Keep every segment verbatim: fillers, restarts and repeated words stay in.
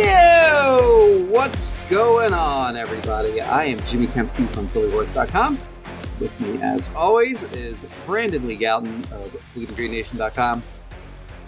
Yo! What's going on, everybody? I am Jimmy Kempski from Fully Wars dot com. With me, as always, is Brandon Lee Gowton of Blue Green Nation dot com.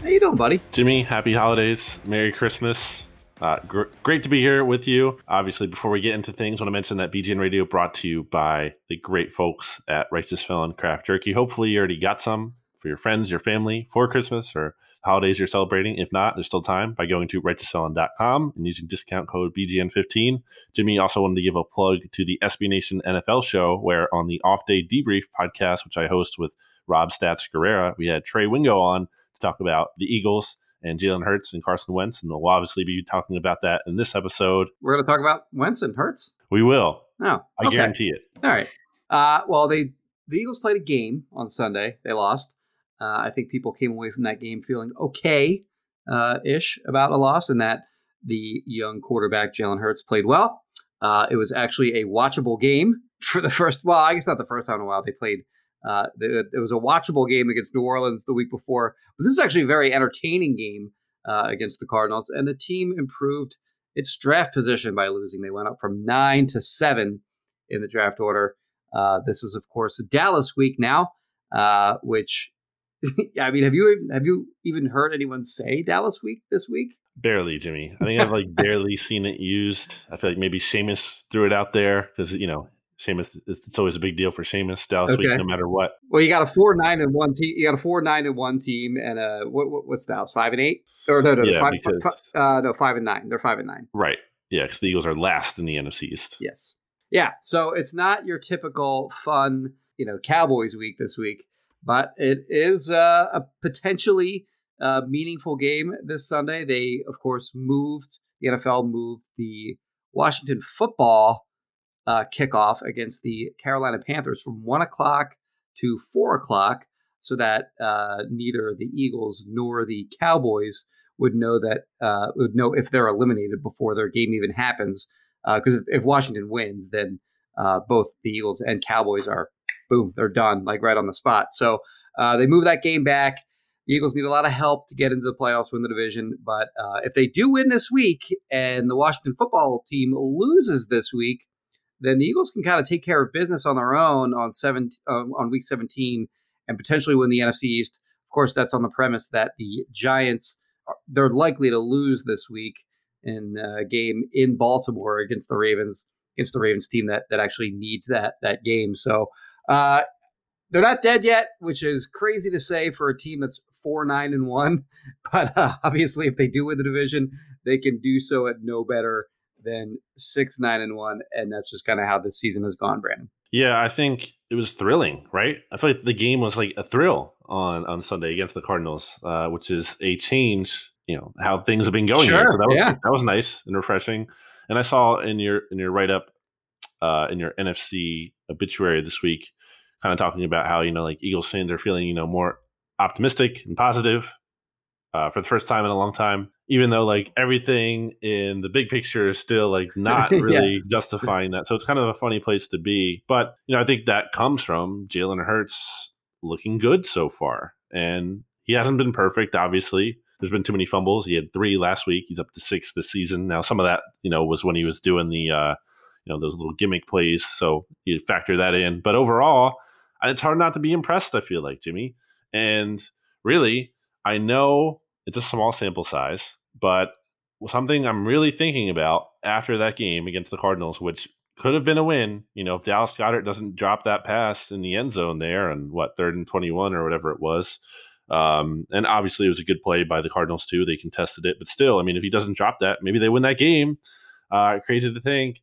How you doing, buddy? Jimmy, happy holidays. Merry Christmas. Uh, gr- great to be here with you. Obviously, before we get into things, I want to mention that B G N Radio brought to you by the great folks at Righteous Felon Craft Jerky. Hopefully, you already got some for your friends, your family, for Christmas or holidays you're celebrating. If not, there's still time by going to righteous felon dot com and using discount code B G N fifteen. Jimmy also wanted to give a plug to the S B Nation N F L show, where on the Off Day Debrief podcast, which I host with Rob Stats Guerrera, we had Trey Wingo on to talk about the Eagles and Jalen Hurts and Carson Wentz, and we'll obviously be talking about that in this episode. We're going to talk about Wentz and Hurts? We will. No, oh, okay. I guarantee it. All right. Uh, well, they the Eagles played a game on Sunday. They lost. Uh, I think people came away from that game feeling okay-ish uh, about a loss, and that the young quarterback Jalen Hurts played well. Uh, it was actually a watchable game for the first. Well, I guess not the first time in a while they played. Uh, it was a watchable game against New Orleans the week before, but this is actually a very entertaining game uh, against the Cardinals, and the team improved its draft position by losing. They went up from nine to seven in the draft order. Uh, this is, of course, Dallas week now, uh, which, I mean, have you have you even heard anyone say Dallas week this week? Barely, Jimmy. I think I've like barely seen it used. I feel like maybe Seamus threw it out there because, you know, Seamus, it's always a big deal for Seamus. Dallas okay. Week, no matter what. Well, you got a four nine and one team. You got a four nine and one team, and uh, what, what what's Dallas five and eight? Or no, no, yeah, five, because, five, uh, no, five and nine. They're five and nine. Right. Yeah, because the Eagles are last in the N F C East. Yes. Yeah. So it's not your typical fun, you know, Cowboys week this week, but it is uh, a potentially uh, meaningful game this Sunday. They, of course, moved the N F L moved the Washington football. Uh, kickoff against the Carolina Panthers from one o'clock to four o'clock so that uh, neither the Eagles nor the Cowboys would know that uh, would know if they're eliminated before their game even happens. Because uh, if, if Washington wins, then uh, both the Eagles and Cowboys are boom, they're done like right on the spot. So uh, they move that game back. The Eagles need a lot of help to get into the playoffs, win the division. But uh, if they do win this week and the Washington football team loses this week, then the Eagles can kind of take care of business on their own on seven uh, on week seventeen and potentially win the N F C East. Of course, that's on the premise that the Giants, are, they're likely to lose this week in a game in Baltimore against the Ravens, against the Ravens team that that actually needs that that game. So uh, they're not dead yet, which is crazy to say for a team that's four nine and one. But uh, obviously, if they do win the division, they can do so at no better than six, nine, and one, and that's just kind of how this season has gone, Brandon. Yeah, I think it was thrilling, right? I feel like the game was like a thrill on, on Sunday against the Cardinals, uh, which is a change, you know, how things have been going. Sure, so that was, yeah. that was nice and refreshing. And I saw in your in your write up, uh, in your N F C obituary this week, kind of talking about how, you know, like Eagles fans are feeling, you know, more optimistic and positive. Uh, for the first time in a long time, even though like everything in the big picture is still like not really yeah. justifying that. So it's kind of a funny place to be. But, you know, I think that comes from Jalen Hurts looking good so far. And he hasn't been perfect, obviously. There's been too many fumbles. He had three last week. He's up to six this season. Now, some of that, you know, was when he was doing the, uh, you know, those little gimmick plays. So you factor that in. But overall, it's hard not to be impressed, I feel like, Jimmy. And really, I know it's a small sample size, but something I'm really thinking about after that game against the Cardinals, which could have been a win, you know, if Dallas Goedert doesn't drop that pass in the end zone there and what, third and twenty-one or whatever it was. Um, and obviously it was a good play by the Cardinals too. They contested it, but still, I mean, if he doesn't drop that, maybe they win that game. Uh, crazy to think.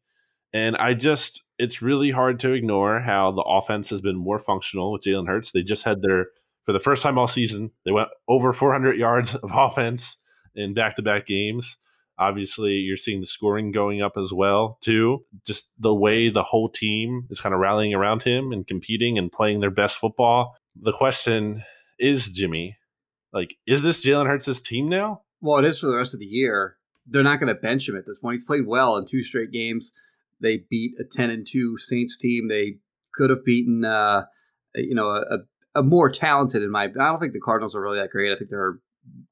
And I just, it's really hard to ignore how the offense has been more functional with Jalen Hurts. They just had their, for the first time all season, they went over four hundred yards of offense in back-to-back games. Obviously, you're seeing the scoring going up as well, too. Just the way the whole team is kind of rallying around him and competing and playing their best football. The question is, Jimmy, like, is this Jalen Hurts' team now? Well, it is for the rest of the year. They're not going to bench him at this point. He's played well in two straight games. They beat a ten and two Saints team. They could have beaten, uh, you know, a, a more talented in my. I don't think the Cardinals are really that great. I think they're,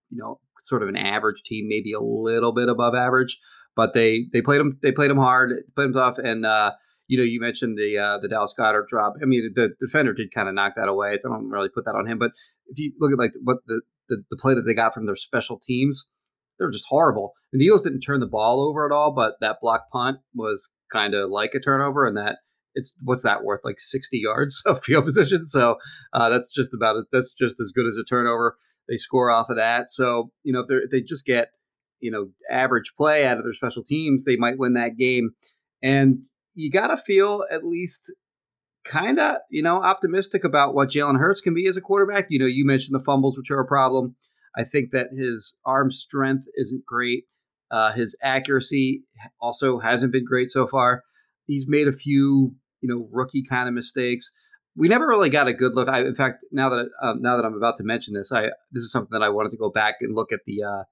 you know, sort of an average team, maybe a little bit above average. But they they played them. They played them hard. Played them tough. And uh, you know, you mentioned the uh, the Dallas Goedert drop. I mean, the defender did kind of knock that away. So I don't really put that on him. But if you look at like what the the, the play that they got from their special teams. They're just horrible. And the Eagles didn't turn the ball over at all, but that block punt was kind of like a turnover, and that it's what's that worth? Like sixty yards of field position. So uh, that's just about it. That's just as good as a turnover. They score off of that. So you know, if, if they just get you know average play out of their special teams, they might win that game. And you gotta feel at least kind of you know optimistic about what Jalen Hurts can be as a quarterback. You know, you mentioned the fumbles, which are a problem. I think that his arm strength isn't great. Uh, his accuracy also hasn't been great so far. He's made a few, you know, rookie kind of mistakes. We never really got a good look. I, in fact, now that uh, now that I'm about to mention this, I this is something that I wanted to go back and look at the uh,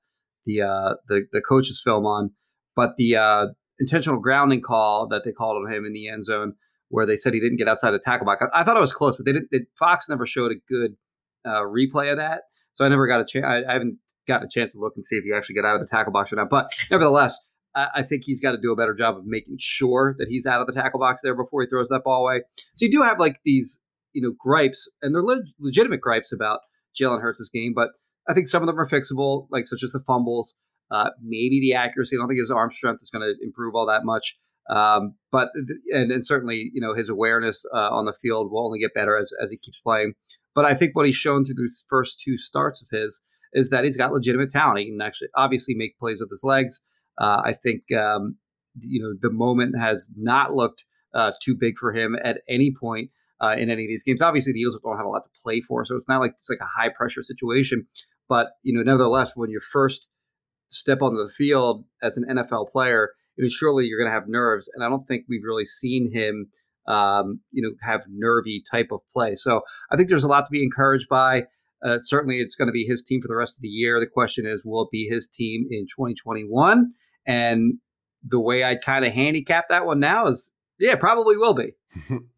the, uh, the the coach's film on. But the uh, intentional grounding call that they called on him in the end zone, where they said he didn't get outside the tackle box. I, I thought it was close, but they didn't. They, Fox never showed a good uh, replay of that. So I never got a chance. I haven't gotten a chance to look and see if you actually get out of the tackle box or not. But nevertheless, I, I think he's got to do a better job of making sure that he's out of the tackle box there before he throws that ball away. So you do have like these, you know, gripes, and they're leg- legitimate gripes about Jalen Hurts' game. But I think some of them are fixable, like such as the fumbles, uh, maybe the accuracy. I don't think his arm strength is going to improve all that much. Um, but and, and certainly, you know, his awareness uh, on the field will only get better as as he keeps playing. But I think what he's shown through these first two starts of his is that he's got legitimate talent. He can actually obviously make plays with his legs. Uh, I think, um, you know, the moment has not looked uh, too big for him at any point uh, in any of these games. Obviously, the Eagles don't have a lot to play for, so it's not like it's like a high pressure situation. But, you know, nevertheless, when you first step onto the field as an N F L player, I mean, surely you're going to have nerves. And I don't think we've really seen him Um, you know, have nervy type of play. So I think there's a lot to be encouraged by. Uh, certainly it's going to be his team for the rest of the year. The question is, will it be his team in twenty twenty-one? And the way I kind of handicap that one now is, yeah, probably will be.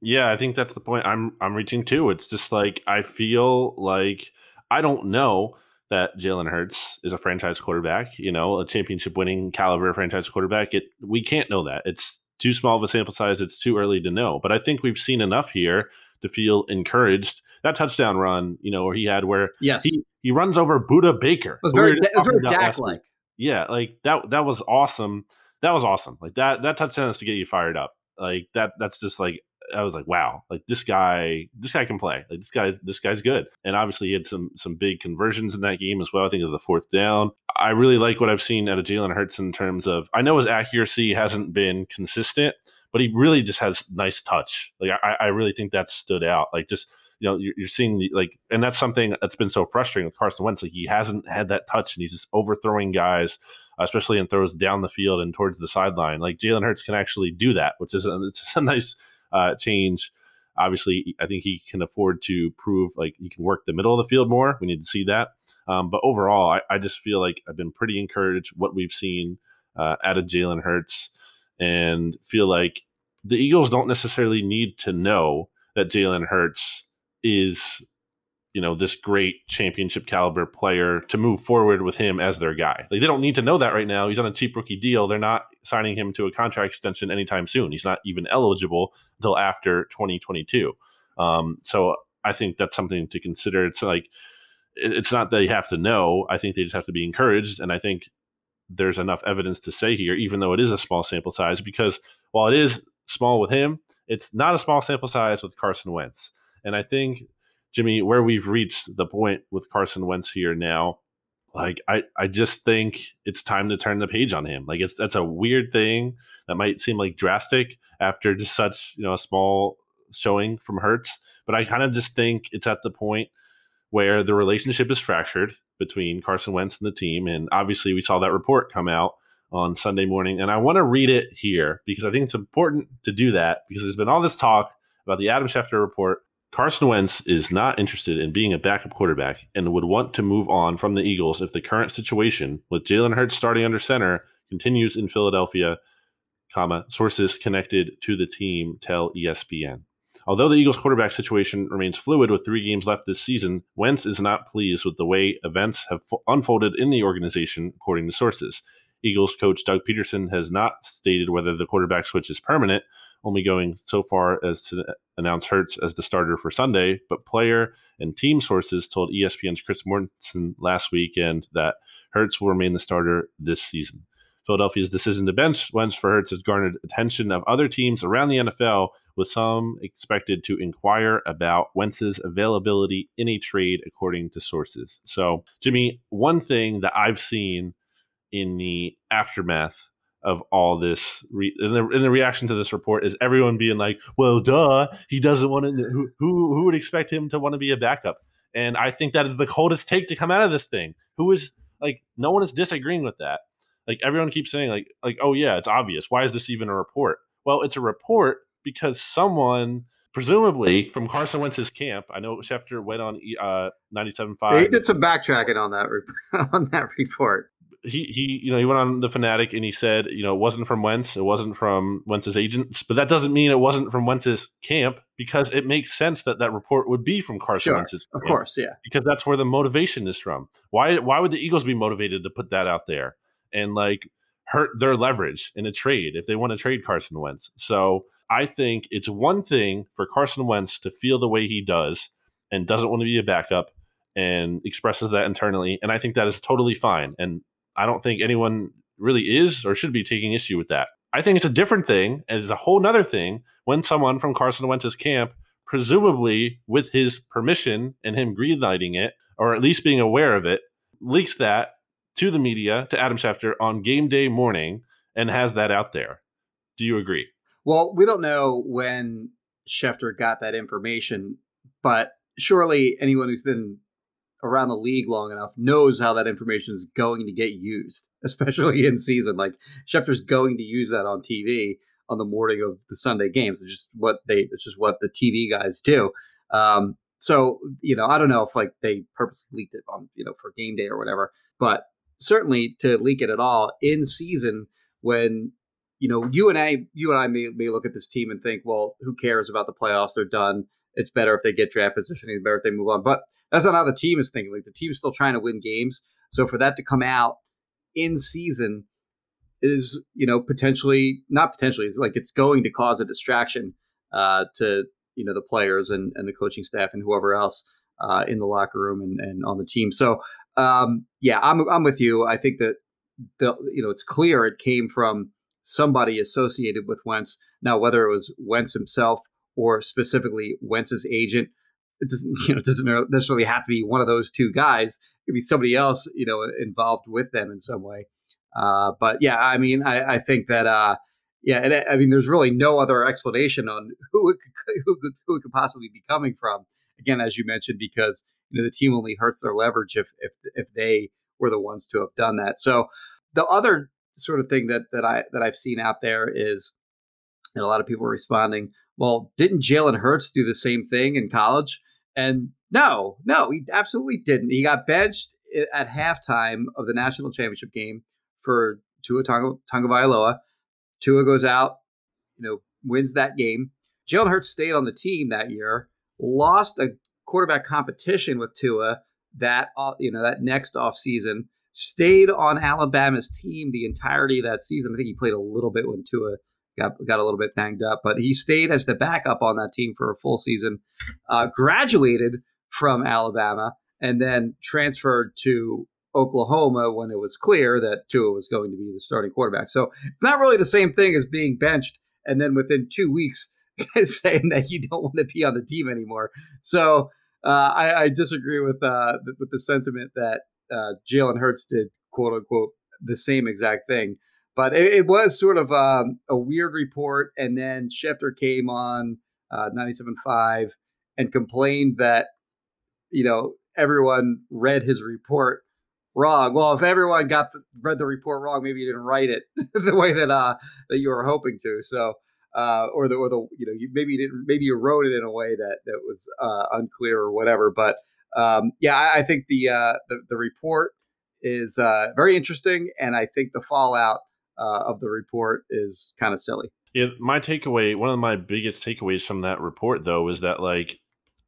Yeah, I think that's the point I'm I'm reaching to. It's just like, I feel like I don't know that Jalen Hurts is a franchise quarterback, you know, a championship winning caliber franchise quarterback. It, we can't know that. It's too small of a sample size. It's too early to know, but I think we've seen enough here to feel encouraged. That touchdown run, you know, where he had where yes. he, he runs over Buddha Baker. It was very, we very Dak-like. Yeah, like that. That was awesome. That was awesome. Like that. That touchdown is to get you fired up. Like that. That's just like I was like, wow. Like this guy. This guy can play. Like this guy. This guy's good. And obviously, he had some some big conversions in that game as well. I think it was the fourth down. I really like what I've seen out of Jalen Hurts in terms of, I know his accuracy hasn't been consistent, but he really just has nice touch. Like I, I really think that stood out. Like just, you know, you're, you're seeing the, like, and that's something that's been so frustrating with Carson Wentz. Like he hasn't had that touch, and he's just overthrowing guys, especially in throws down the field and towards the sideline. Like Jalen Hurts can actually do that, which is a, it's a nice uh, change. Obviously, I think he can afford to prove like he can work the middle of the field more. We need to see that. Um, but overall, I, I just feel like I've been pretty encouraged what we've seen uh, out of Jalen Hurts, and feel like the Eagles don't necessarily need to know that Jalen Hurts is, you know, this great championship caliber player to move forward with him as their guy. Like they don't need to know that right now. He's on a cheap rookie deal. They're not signing him to a contract extension anytime soon. He's not even eligible until after twenty twenty-two. Um, so I think that's something to consider. It's like, it's not that they have to know. I think they just have to be encouraged. And I think there's enough evidence to say here, even though it is a small sample size, because while it is small with him. It's not a small sample size with Carson Wentz. And I think, Jimmy, where we've reached the point with Carson Wentz here now, like I, I just think it's time to turn the page on him. Like it's that's a weird thing that might seem like drastic after just such, you know, a small showing from Hurts. But I kind of just think it's at the point where the relationship is fractured between Carson Wentz and the team. And obviously we saw that report come out on Sunday morning. And I want to read it here because I think it's important to do that because there's been all this talk about the Adam Schefter report. Carson Wentz is not interested in being a backup quarterback and would want to move on from the Eagles if the current situation with Jalen Hurts starting under center continues in Philadelphia, comma, sources connected to the team tell E S P N. Although the Eagles quarterback situation remains fluid with three games left this season, Wentz is not pleased with the way events have unfolded in the organization, according to sources. Eagles coach Doug Pederson has not stated whether the quarterback switch is permanent, only going so far as to announce Hurts as the starter for Sunday, but player and team sources told E S P N's Chris Mortensen last weekend that Hurts will remain the starter this season. Philadelphia's decision to bench Wentz for Hurts has garnered attention of other teams around the N F L, with some expected to inquire about Wentz's availability in a trade, according to sources. So, Jimmy, one thing that I've seen in the aftermath of all this, re- in, the, in the reaction to this report, is everyone being like, well, duh, he doesn't want to, who, who, who would expect him to want to be a backup? And I think that is the coldest take to come out of this thing. Who is, like, no one is disagreeing with that. Like, everyone keeps saying, like, like, oh, yeah, it's obvious. Why is this even a report? Well, it's a report because someone, presumably from Carson Wentz's camp, I know Schefter went on uh, ninety-seven point five. He did some backtracking on that, re- on that report. He, he, you know, he went on The Fanatic and he said, you know, it wasn't from Wentz. It wasn't from Wentz's agents, but that doesn't mean it wasn't from Wentz's camp, because it makes sense that that report would be from Carson sure, Wentz's camp. Of course, yeah. Because that's where the motivation is from. Why, why would the Eagles be motivated to put that out there and like hurt their leverage in a trade if they want to trade Carson Wentz? So I think it's one thing for Carson Wentz to feel the way he does and doesn't want to be a backup and expresses that internally. And I think that is totally fine. And I don't think anyone really is or should be taking issue with that. I think it's a different thing, and it's a whole nother thing when someone from Carson Wentz's camp, presumably with his permission and him greenlighting it, or at least being aware of it, leaks that to the media, to Adam Schefter on game day morning, and has that out there. Do you agree? Well, we don't know when Schefter got that information, but surely anyone who's been around the league long enough knows how that information is going to get used, especially in season. Like, Schefter's going to use that on T V on the morning of the Sunday games. It's just what they, it's just what the T V guys do. Um, so, you know, I don't know if like they purposely leaked it on, you know, for game day or whatever, but certainly to leak it at all in season when, you know, you and I, you and I may, may look at this team and think, well, who cares about the playoffs? They're done. It's better if they get draft positioning, it's better if they move on. But that's not how the team is thinking. Like, the team is still trying to win games. So for that to come out in season is, you know, potentially, not potentially, it's like it's going to cause a distraction uh, to, you know, the players and, and the coaching staff and whoever else uh, in the locker room and, and on the team. So, um, yeah, I'm I'm with you. I think that, the you know, it's clear it came from somebody associated with Wentz. Now, whether it was Wentz himself or specifically Wentz's agent, it doesn't, you know, it doesn't necessarily have to be one of those two guys. It could be somebody else, you know, involved with them in some way. Uh, but yeah, I mean, I, I think that, uh, yeah, and I mean, there's really no other explanation on who it could, who, could, who it could possibly be coming from. Again, as you mentioned, because you know the team only hurts their leverage if if if they were the ones to have done that. So the other sort of thing that that I that I've seen out there is, and a lot of people are responding, well, didn't Jalen Hurts do the same thing in college? And no, no, he absolutely didn't. He got benched at halftime of the national championship game for Tua Tagovailoa. Tua goes out, you know, wins that game. Jalen Hurts stayed on the team that year, lost a quarterback competition with Tua that, you know, that next offseason, stayed on Alabama's team the entirety of that season. I think he played a little bit when Tua Got, got a little bit banged up, but he stayed as the backup on that team for a full season, uh, graduated from Alabama, and then transferred to Oklahoma when it was clear that Tua was going to be the starting quarterback. So it's not really the same thing as being benched and then within two weeks saying that you don't want to be on the team anymore. So uh, I, I disagree with uh, with the sentiment that uh, Jalen Hurts did, quote unquote, the same exact thing. But it, it was sort of um, a weird report. And then Schefter came on uh, ninety-seven point five and complained that, you know, everyone read his report wrong. Well, if everyone got the, read the report wrong, maybe you didn't write it the way that uh, that you were hoping to. So uh, or the or the you know you maybe you didn't maybe you wrote it in a way that that was uh, unclear or whatever. But um, yeah, I, I think the, uh, the the report is uh, very interesting, and I think the fallout uh, of the report is kind of silly. Yeah, my takeaway, one of my biggest takeaways from that report, though, is that, like,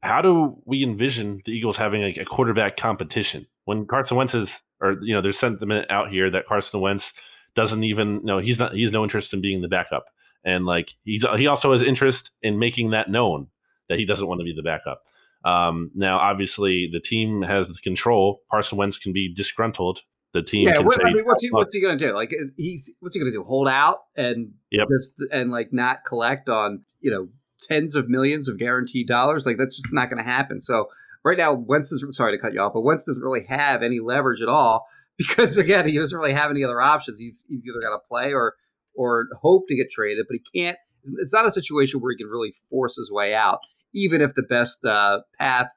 how do we envision the Eagles having like a quarterback competition when Carson Wentz is, or, you know, there's sentiment out here that Carson Wentz doesn't even, no, he's not, he's no interest in being the backup. And like, he's, he also has interest in making that known that he doesn't want to be the backup. Um, now, obviously the team has the control. Carson Wentz can be disgruntled. The team. Yeah. Can what, say, I mean, what's he, what's he going to do? Like, is he's, what's he going to do? Hold out and yep. just, and like not collect on, you know, tens of millions of guaranteed dollars. Like, that's just not going to happen. So right now, Wentz is, sorry to cut you off, but Wentz doesn't really have any leverage at all because, again, he doesn't really have any other options. He's, he's either got to play or or hope to get traded, but he can't. It's not a situation where he can really force his way out, even if the best uh, path,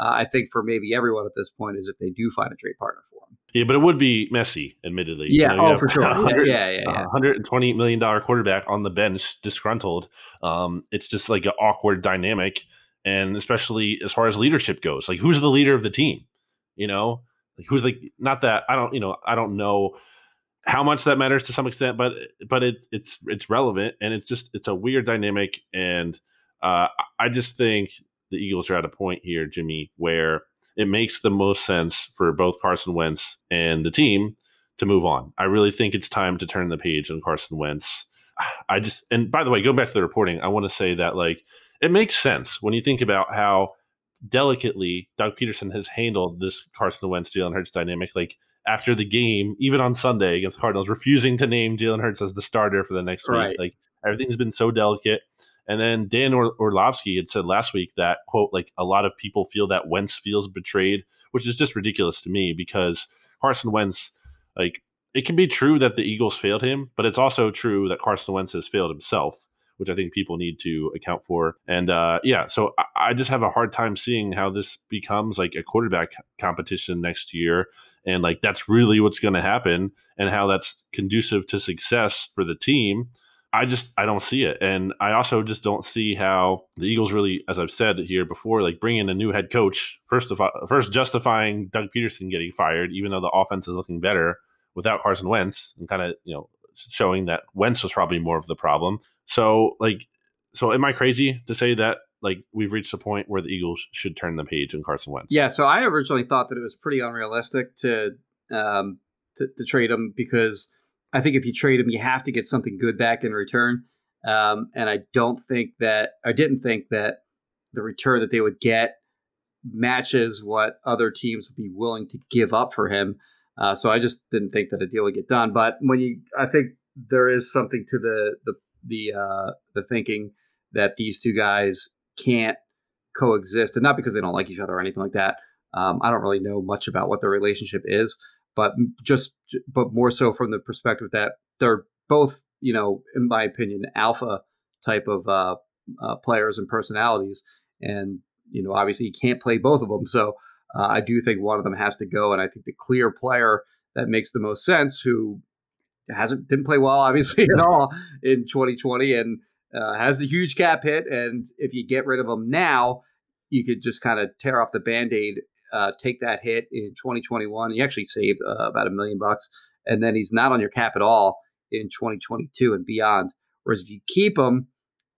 uh, I think, for maybe everyone at this point is if they do find a trade partner for him. Yeah, but it would be messy, admittedly. Yeah, you know, oh, for sure. Yeah, yeah, yeah. one hundred twenty million dollars quarterback on the bench, disgruntled. Um, it's just like an awkward dynamic, and especially as far as leadership goes. Like, who's the leader of the team? You know, like, who's like, not that I don't, you know, I don't know how much that matters to some extent, but but it it's it's relevant, and it's just it's a weird dynamic, and uh, I just think the Eagles are at a point here, Jimmy, where it makes the most sense for both Carson Wentz and the team to move on. I really think it's time to turn the page on Carson Wentz. I just, and by the way, go back to the reporting. I want to say that, like, it makes sense when you think about how delicately Doug Pederson has handled this Carson Wentz, Jalen Hurts dynamic. Like, after the game, even on Sunday against the Cardinals, refusing to name Jalen Hurts as the starter for the next right. week. Like, everything's been so delicate. And then Dan or- Orlovsky had said last week that, quote, like, a lot of people feel that Wentz feels betrayed, which is just ridiculous to me because Carson Wentz, like, it can be true that the Eagles failed him, but it's also true that Carson Wentz has failed himself, which I think people need to account for. And, uh, yeah, so I-, I just have a hard time seeing how this becomes, like, a quarterback competition next year. And, like, that's really what's going to happen and how that's conducive to success for the team. I just, I don't see it. And I also just don't see how the Eagles really, as I've said here before, like bring in a new head coach, first of all, first justifying Doug Pederson getting fired, even though the offense is looking better without Carson Wentz and kind of, you know, showing that Wentz was probably more of the problem. So like, so am I crazy to say that like we've reached a point where the Eagles should turn the page on Carson Wentz? Yeah. So I originally thought that it was pretty unrealistic to, um, to, to trade him because I think if you trade him, you have to get something good back in return. Um, and I don't think that I didn't think that the return that they would get matches what other teams would be willing to give up for him. Uh, so I just didn't think that a deal would get done. But when you, I think there is something to the the the uh, the thinking that these two guys can't coexist, and not because they don't like each other or anything like that. Um, I don't really know much about what their relationship is. But just, but more so from the perspective that they're both, you know, in my opinion, alpha type of uh, uh, players and personalities. And, you know, obviously you can't play both of them. So uh, I do think one of them has to go. And I think the clear player that makes the most sense, who hasn't didn't play well, obviously, at all in twenty twenty and uh, has the huge cap hit. And if you get rid of him now, you could just kind of tear off the Band-Aid. Uh, take that hit in twenty twenty-one. He actually saved uh, about a million bucks. And then he's not on your cap at all in twenty twenty-two and beyond. Whereas if you keep him,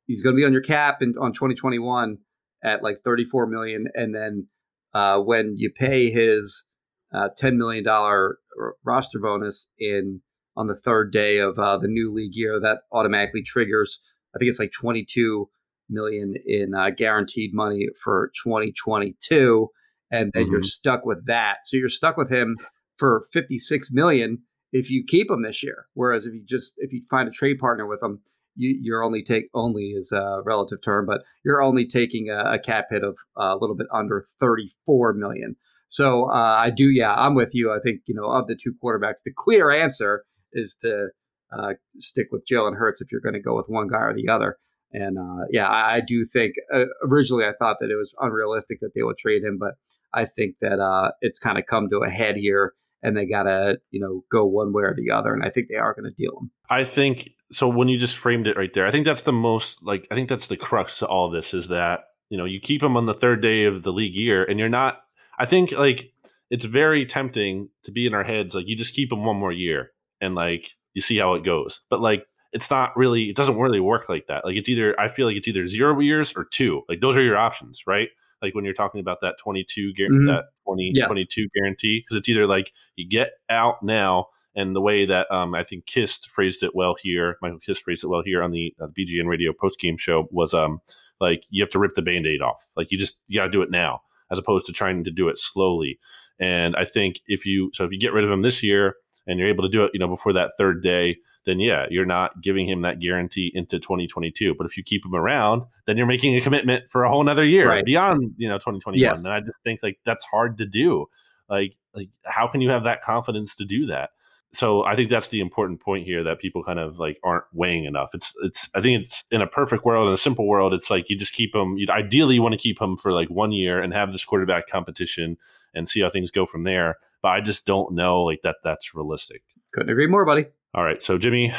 he's going to be on your cap in, on twenty twenty-one at like thirty-four million dollars. And then uh, when you pay his uh, ten million dollars roster bonus in on the third day of uh, the new league year, that automatically triggers, I think it's like twenty-two million dollars in uh, guaranteed money for twenty twenty-two. And then mm-hmm. you're stuck with that. So you're stuck with him for fifty-six million if you keep him this year. Whereas if you just if you find a trade partner with him, you, you're only take only is a relative term, but you're only taking a, a cap hit of a little bit under thirty-four million. So uh, I do. Yeah, I'm with you. I think, you know, of the two quarterbacks, the clear answer is to uh, stick with Jalen Hurts if you're going to go with one guy or the other. And uh, yeah, I, I do think uh, originally I thought that it was unrealistic that they would trade him, but I think that uh, it's kind of come to a head here, and they got to, you know, go one way or the other. And I think they are going to deal him. I think so. When you just framed it right there, I think that's the most like I think that's the crux to all of this is that, you know, you keep him on the third day of the league year and you're not. I think like it's very tempting to be in our heads like you just keep him one more year and like you see how it goes. But like it's not really it doesn't really work like that. Like it's either I feel like it's either zero years or two. Like those are your options, right? Like when you're talking about that twenty-two mm-hmm. that twenty twenty-two guarantee, because it's either like you get out now, and the way that um, I think Kist phrased it well here, Michael Kist phrased it well here on the uh, B G N Radio postgame show was um like you have to rip the Band-Aid off. Like you just you got to do it now, as opposed to trying to do it slowly. And I think if you, so if you get rid of him this year and you're able to do it, you know, before that third day, then yeah, you're not giving him that guarantee into twenty twenty-two. But if you keep him around, then you're making a commitment for a whole nother year right. beyond, you know, twenty twenty-one. Yes. And I just think like, that's hard to do. Like, like how can you have that confidence to do that? So I think that's the important point here that people kind of like aren't weighing enough. It's, it's, I think it's in a perfect world, in a simple world, it's like you just keep them. You'd ideally want to keep them for like one year and have this quarterback competition and see how things go from there. But I just don't know like that that's realistic. Couldn't agree more, buddy. All right. So Jimmy,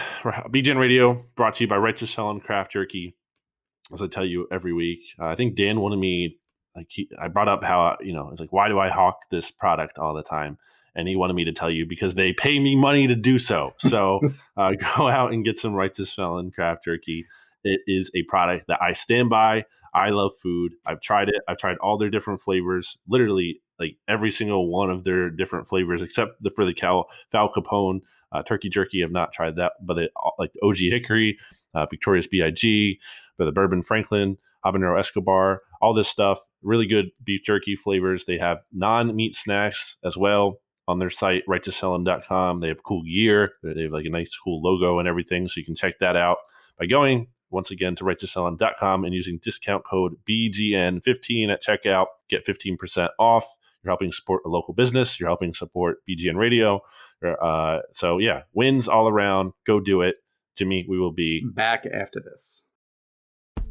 B G N Radio brought to you by Righteous Felon Craft Jerky. As I tell you every week, uh, I think Dan wanted me, like he, I brought up how, you know, it's like, why do I hawk this product all the time? And he wanted me to tell you because they pay me money to do so. So uh, go out and get some Righteous Felon Craft Jerky. It is a product that I stand by. I love food. I've tried it. I've tried all their different flavors, literally like every single one of their different flavors, except the, for the Cal, Val Capone uh, turkey jerky. I've not tried that, but they, like the O G Hickory, uh, Victorious B I G, but the Bourbon Franklin, Habanero Escobar, all this stuff. Really good beef jerky flavors. They have non-meat snacks as well. On their site, righteous felon dot com. They have cool gear. They have like a nice cool logo and everything. So you can check that out by going once again to righteous felon dot com and using discount code B G N fifteen at checkout. Get fifteen percent off. You're helping support a local business. You're helping support B G N Radio. Uh, so yeah, wins all around. Go do it. Jimmy, we will be back after this.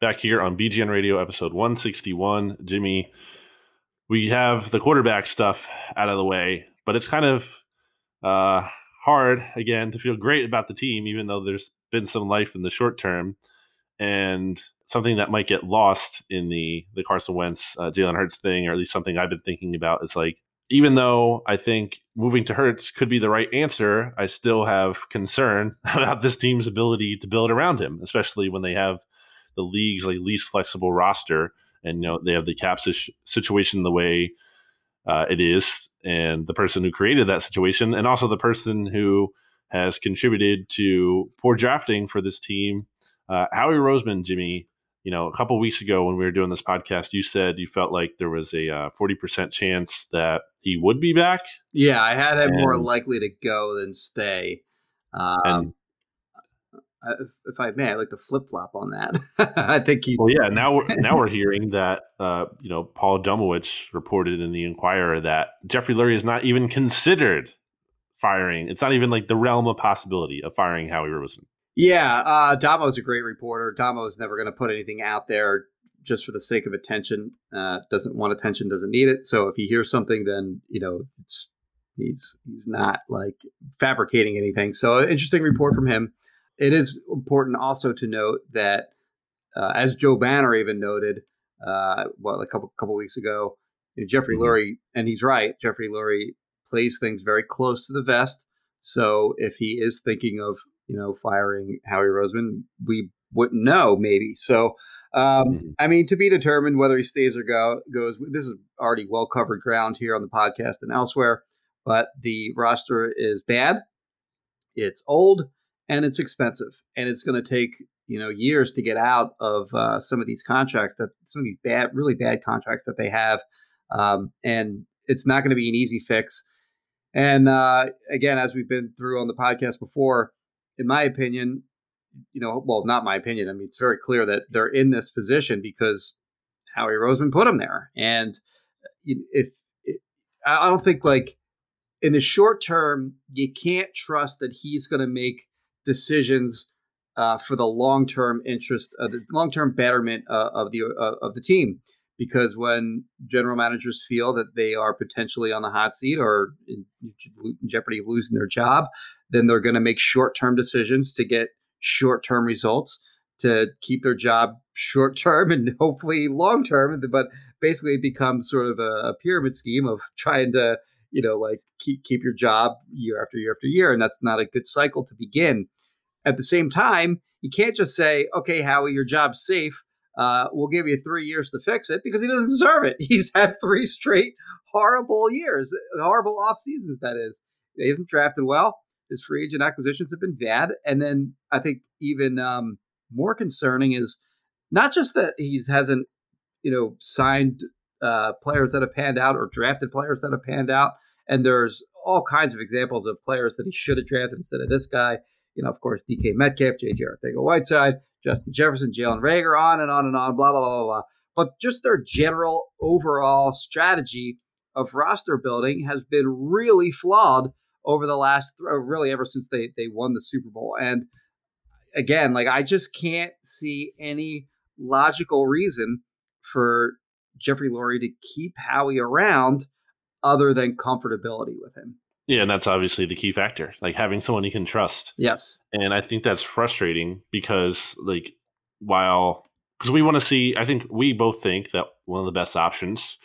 Back here on B G N Radio, episode one sixty-one. Jimmy, we have the quarterback stuff out of the way, but it's kind of uh, hard, again, to feel great about the team, even though there's been some life in the short term. And something that might get lost in the the Carson Wentz, uh, Jalen Hurts thing, or at least something I've been thinking about is like, even though I think moving to Hurts could be the right answer, I still have concern about this team's ability to build around him, especially when they have the league's like least flexible roster, and you know they have the cap si- situation the way uh, it is, and the person who created that situation, and also the person who has contributed to poor drafting for this team. Uh, Howie Roseman, Jimmy, you know, a couple of weeks ago when we were doing this podcast, you said you felt like there was a uh, forty percent chance that he would be back. Yeah, I had him and, more likely to go than stay. Um, and uh, if, if I may, I like to flip flop on that. I think he. Well, yeah. Now we're now we're hearing that uh, you know, Paul Domowitch reported in the Inquirer that Jeffery Lurie is not even considered firing. It's not even like the realm of possibility of firing Howie Roseman. Yeah, uh, Damo's a great reporter. Damo's never going to put anything out there just for the sake of attention. Uh, doesn't want attention, doesn't need it. So if he hears something, then you know it's he's he's not like fabricating anything. So interesting report from him. It is important also to note that uh, as Joe Banner even noted, uh, what a couple couple weeks ago, you know, Jeffery mm-hmm. Lurie, and he's right. Jeffery Lurie plays things very close to the vest. So if he is thinking of you know, firing Howie Roseman, we wouldn't know, maybe. So, um, mm-hmm. I mean, to be determined whether he stays or go, goes, this is already well-covered ground here on the podcast and elsewhere, but the roster is bad, it's old, and it's expensive. And it's going to take, you know, years to get out of uh, some of these contracts, that some of these bad, really bad contracts that they have. Um, and it's not going to be an easy fix. And uh, again, as we've been through on the podcast before, in my opinion, you know, well, not my opinion. I mean, it's very clear that they're in this position because Howie Roseman put them there. And if I don't think like in the short term, you can't trust that he's going to make decisions uh, for the long term interest, uh, the long term betterment uh, of the uh, of the team. Because when general managers feel that they are potentially on the hot seat or in jeopardy of losing their job, then they're going to make short-term decisions to get short-term results to keep their job short-term and hopefully long-term. But basically it becomes sort of a pyramid scheme of trying to, you know, like keep, keep your job year after year after year. And that's not a good cycle to begin. At the same time, you can't just say, okay, Howie, your job's safe. Uh, we'll give you three years to fix it, because he doesn't deserve it. He's had three straight horrible years, horrible off seasons. That is, he hasn't drafted well. His free agent acquisitions have been bad. And then I think even um, more concerning is not just that he hasn't, you know, signed uh, players that have panned out or drafted players that have panned out. And there's all kinds of examples of players that he should have drafted instead of this guy. You know, of course, D K Metcalf, J J Arcega-Whiteside, Justin Jefferson, Jalen Reagor, on and on and on, blah, blah, blah, blah. But just their general overall strategy of roster building has been really flawed over the last, th- really ever since they, they won the Super Bowl. And again, like I just can't see any logical reason for Jeffery Lurie to keep Howie around other than comfortability with him. Yeah, and that's obviously the key factor, like having someone you can trust. Yes. And I think that's frustrating because, like, while – because we want to see – I think we both think that one of the best options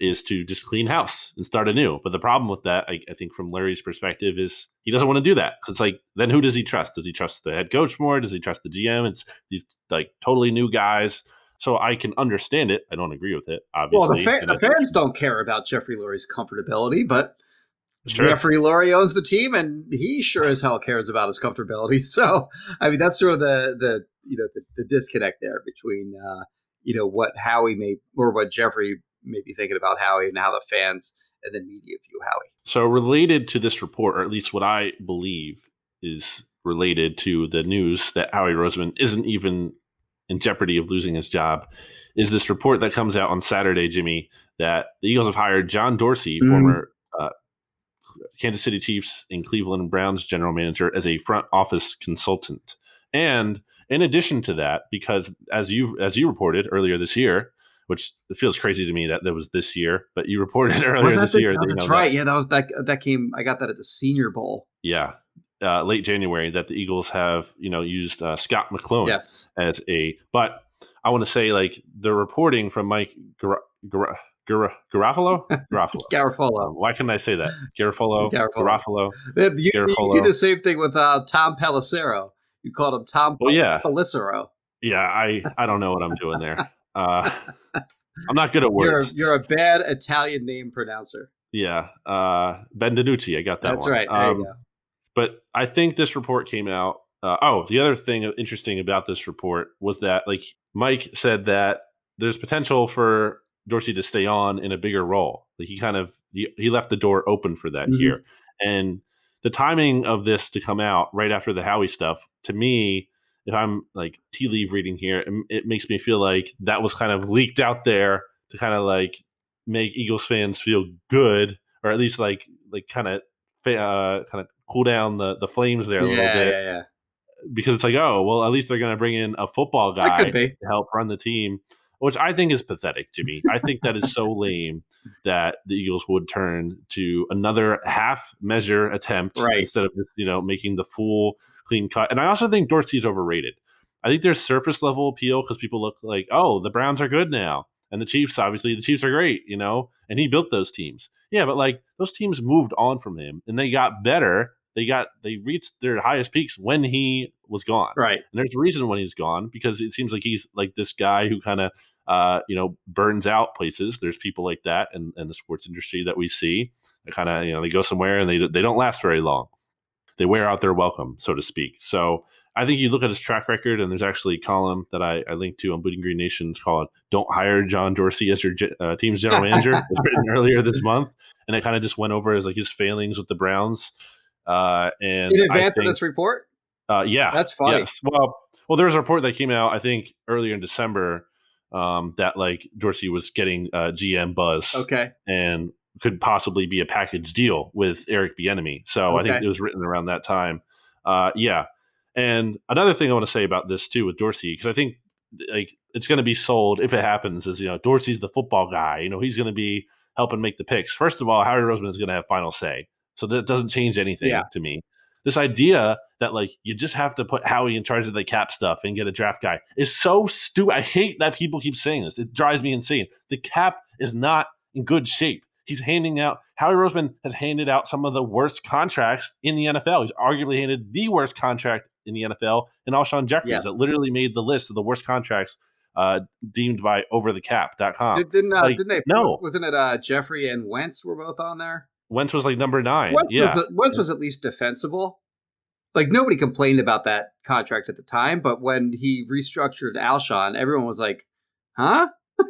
is to just clean house and start anew. But the problem with that, I, I think from Lurie's perspective, is he doesn't want to do that. It's like, then who does he trust? Does he trust the head coach more? Does he trust the G M? It's these, like, totally new guys. So I can understand it. I don't agree with it, obviously. Well, the, fa- the fans don't care about Jeffery Lurie's comfortability, but – Sure. Jeffery Lurie owns the team, and he sure as hell cares about his comfortability. So, I mean, that's sort of the the you know the, the disconnect there between uh, you know what Howie may or what Jeffery may be thinking about Howie, and how the fans and the media view Howie. So, related to this report, or at least what I believe is related to the news that Howie Roseman isn't even in jeopardy of losing his job, is this report that comes out on Saturday, Jimmy, that the Eagles have hired John Dorsey, mm. former. Uh, Kansas City Chiefs and Cleveland Browns general manager, as a front office consultant. And in addition to that, because as you as you reported earlier this year, which it feels crazy to me that that was this year, but you reported earlier well, this a, year. That, that's you know, right. That, yeah, that was that that came. I got that at the Senior Bowl. Yeah, uh, late January that the Eagles have you know used uh, Scott McClone yes. as a. But I want to say like the reporting from Mike Gar- Gar- Gar- Garofalo? Garofalo. Garofalo. Um, why couldn't I say that? Garofalo. Garofalo. Garofalo. You, Garofalo. You do the same thing with uh, Tom Pelissero. You called him Tom well, yeah. Pelissero. Yeah, I, I don't know what I'm doing there. Uh, I'm not good at words. You're, you're a bad Italian name pronouncer. Yeah. Uh, Ben DiNucci. I got that That's one. That's right. There um, you go. But I think this report came out. Uh, oh, the other thing interesting about this report was that like Mike said that there's potential for Dorsey to stay on in a bigger role. Like he kind of, he, he left the door open for that mm-hmm. here. And the timing of this to come out right after the Howie stuff, to me, if I'm like tea leaf reading here, it, it makes me feel like that was kind of leaked out there to kind of like make Eagles fans feel good, or at least like like kind of uh, kind of cool down the, the flames there a yeah, little bit. Yeah, yeah. Because it's like, oh, well, at least they're going to bring in a football guy to help run the team, which I think is pathetic to me. I think that is so lame that the Eagles would turn to another half measure attempt right. instead of, you know, making the full clean cut. And I also think Dorsey's overrated. I think there's surface level appeal because people look like, oh, the Browns are good now. And the Chiefs, obviously, the Chiefs are great, you know, and he built those teams. Yeah, but like those teams moved on from him and they got better. They got they reached their highest peaks when he was gone. Right. And there's a reason when he's gone, because it seems like he's like this guy who kind of, uh, you know, burns out places. There's people like that in, in the sports industry that we see. They kind of, you know, they go somewhere and they they don't last very long. They wear out their welcome, so to speak. So I think you look at his track record, and there's actually a column that I, I linked to on Bleeding Green Nation's called Don't Hire John Dorsey as Your uh, Team's General Manager. It was written earlier this month, and it kind of just went over as like his failings with the Browns. Uh, and in advance I think, of this report? Uh, yeah. That's funny. Yes. Well, well, there was a report that came out, I think, earlier in December um, that like Dorsey was getting uh, G M buzz. Okay. And could possibly be a package deal with Eric Bieniemy. So okay. I think it was written around that time. Uh, yeah. And another thing I want to say about this too with Dorsey, because I think like it's going to be sold if it happens is, you know, Dorsey's the football guy. You know, he's going to be helping make the picks. First of all, Howie Roseman is going to have final say. So that doesn't change anything yeah. to me. This idea that like you just have to put Howie in charge of the cap stuff and get a draft guy is so stupid. I hate that people keep saying this. It drives me insane. The cap is not in good shape. He's handing out – Howie Roseman has handed out some of the worst contracts in the N F L. He's arguably handed the worst contract in the N F L and Alshon Jeffries yeah. that literally made the list of the worst contracts uh, deemed by over the cap dot com. Did, didn't, uh, like, didn't they – No. Wasn't it uh, Jeffrey and Wentz were both on there? Wentz was like number nine. Wentz yeah, was, Wentz was at least defensible. Like nobody complained about that contract at the time, but when he restructured Alshon, everyone was like, "Huh?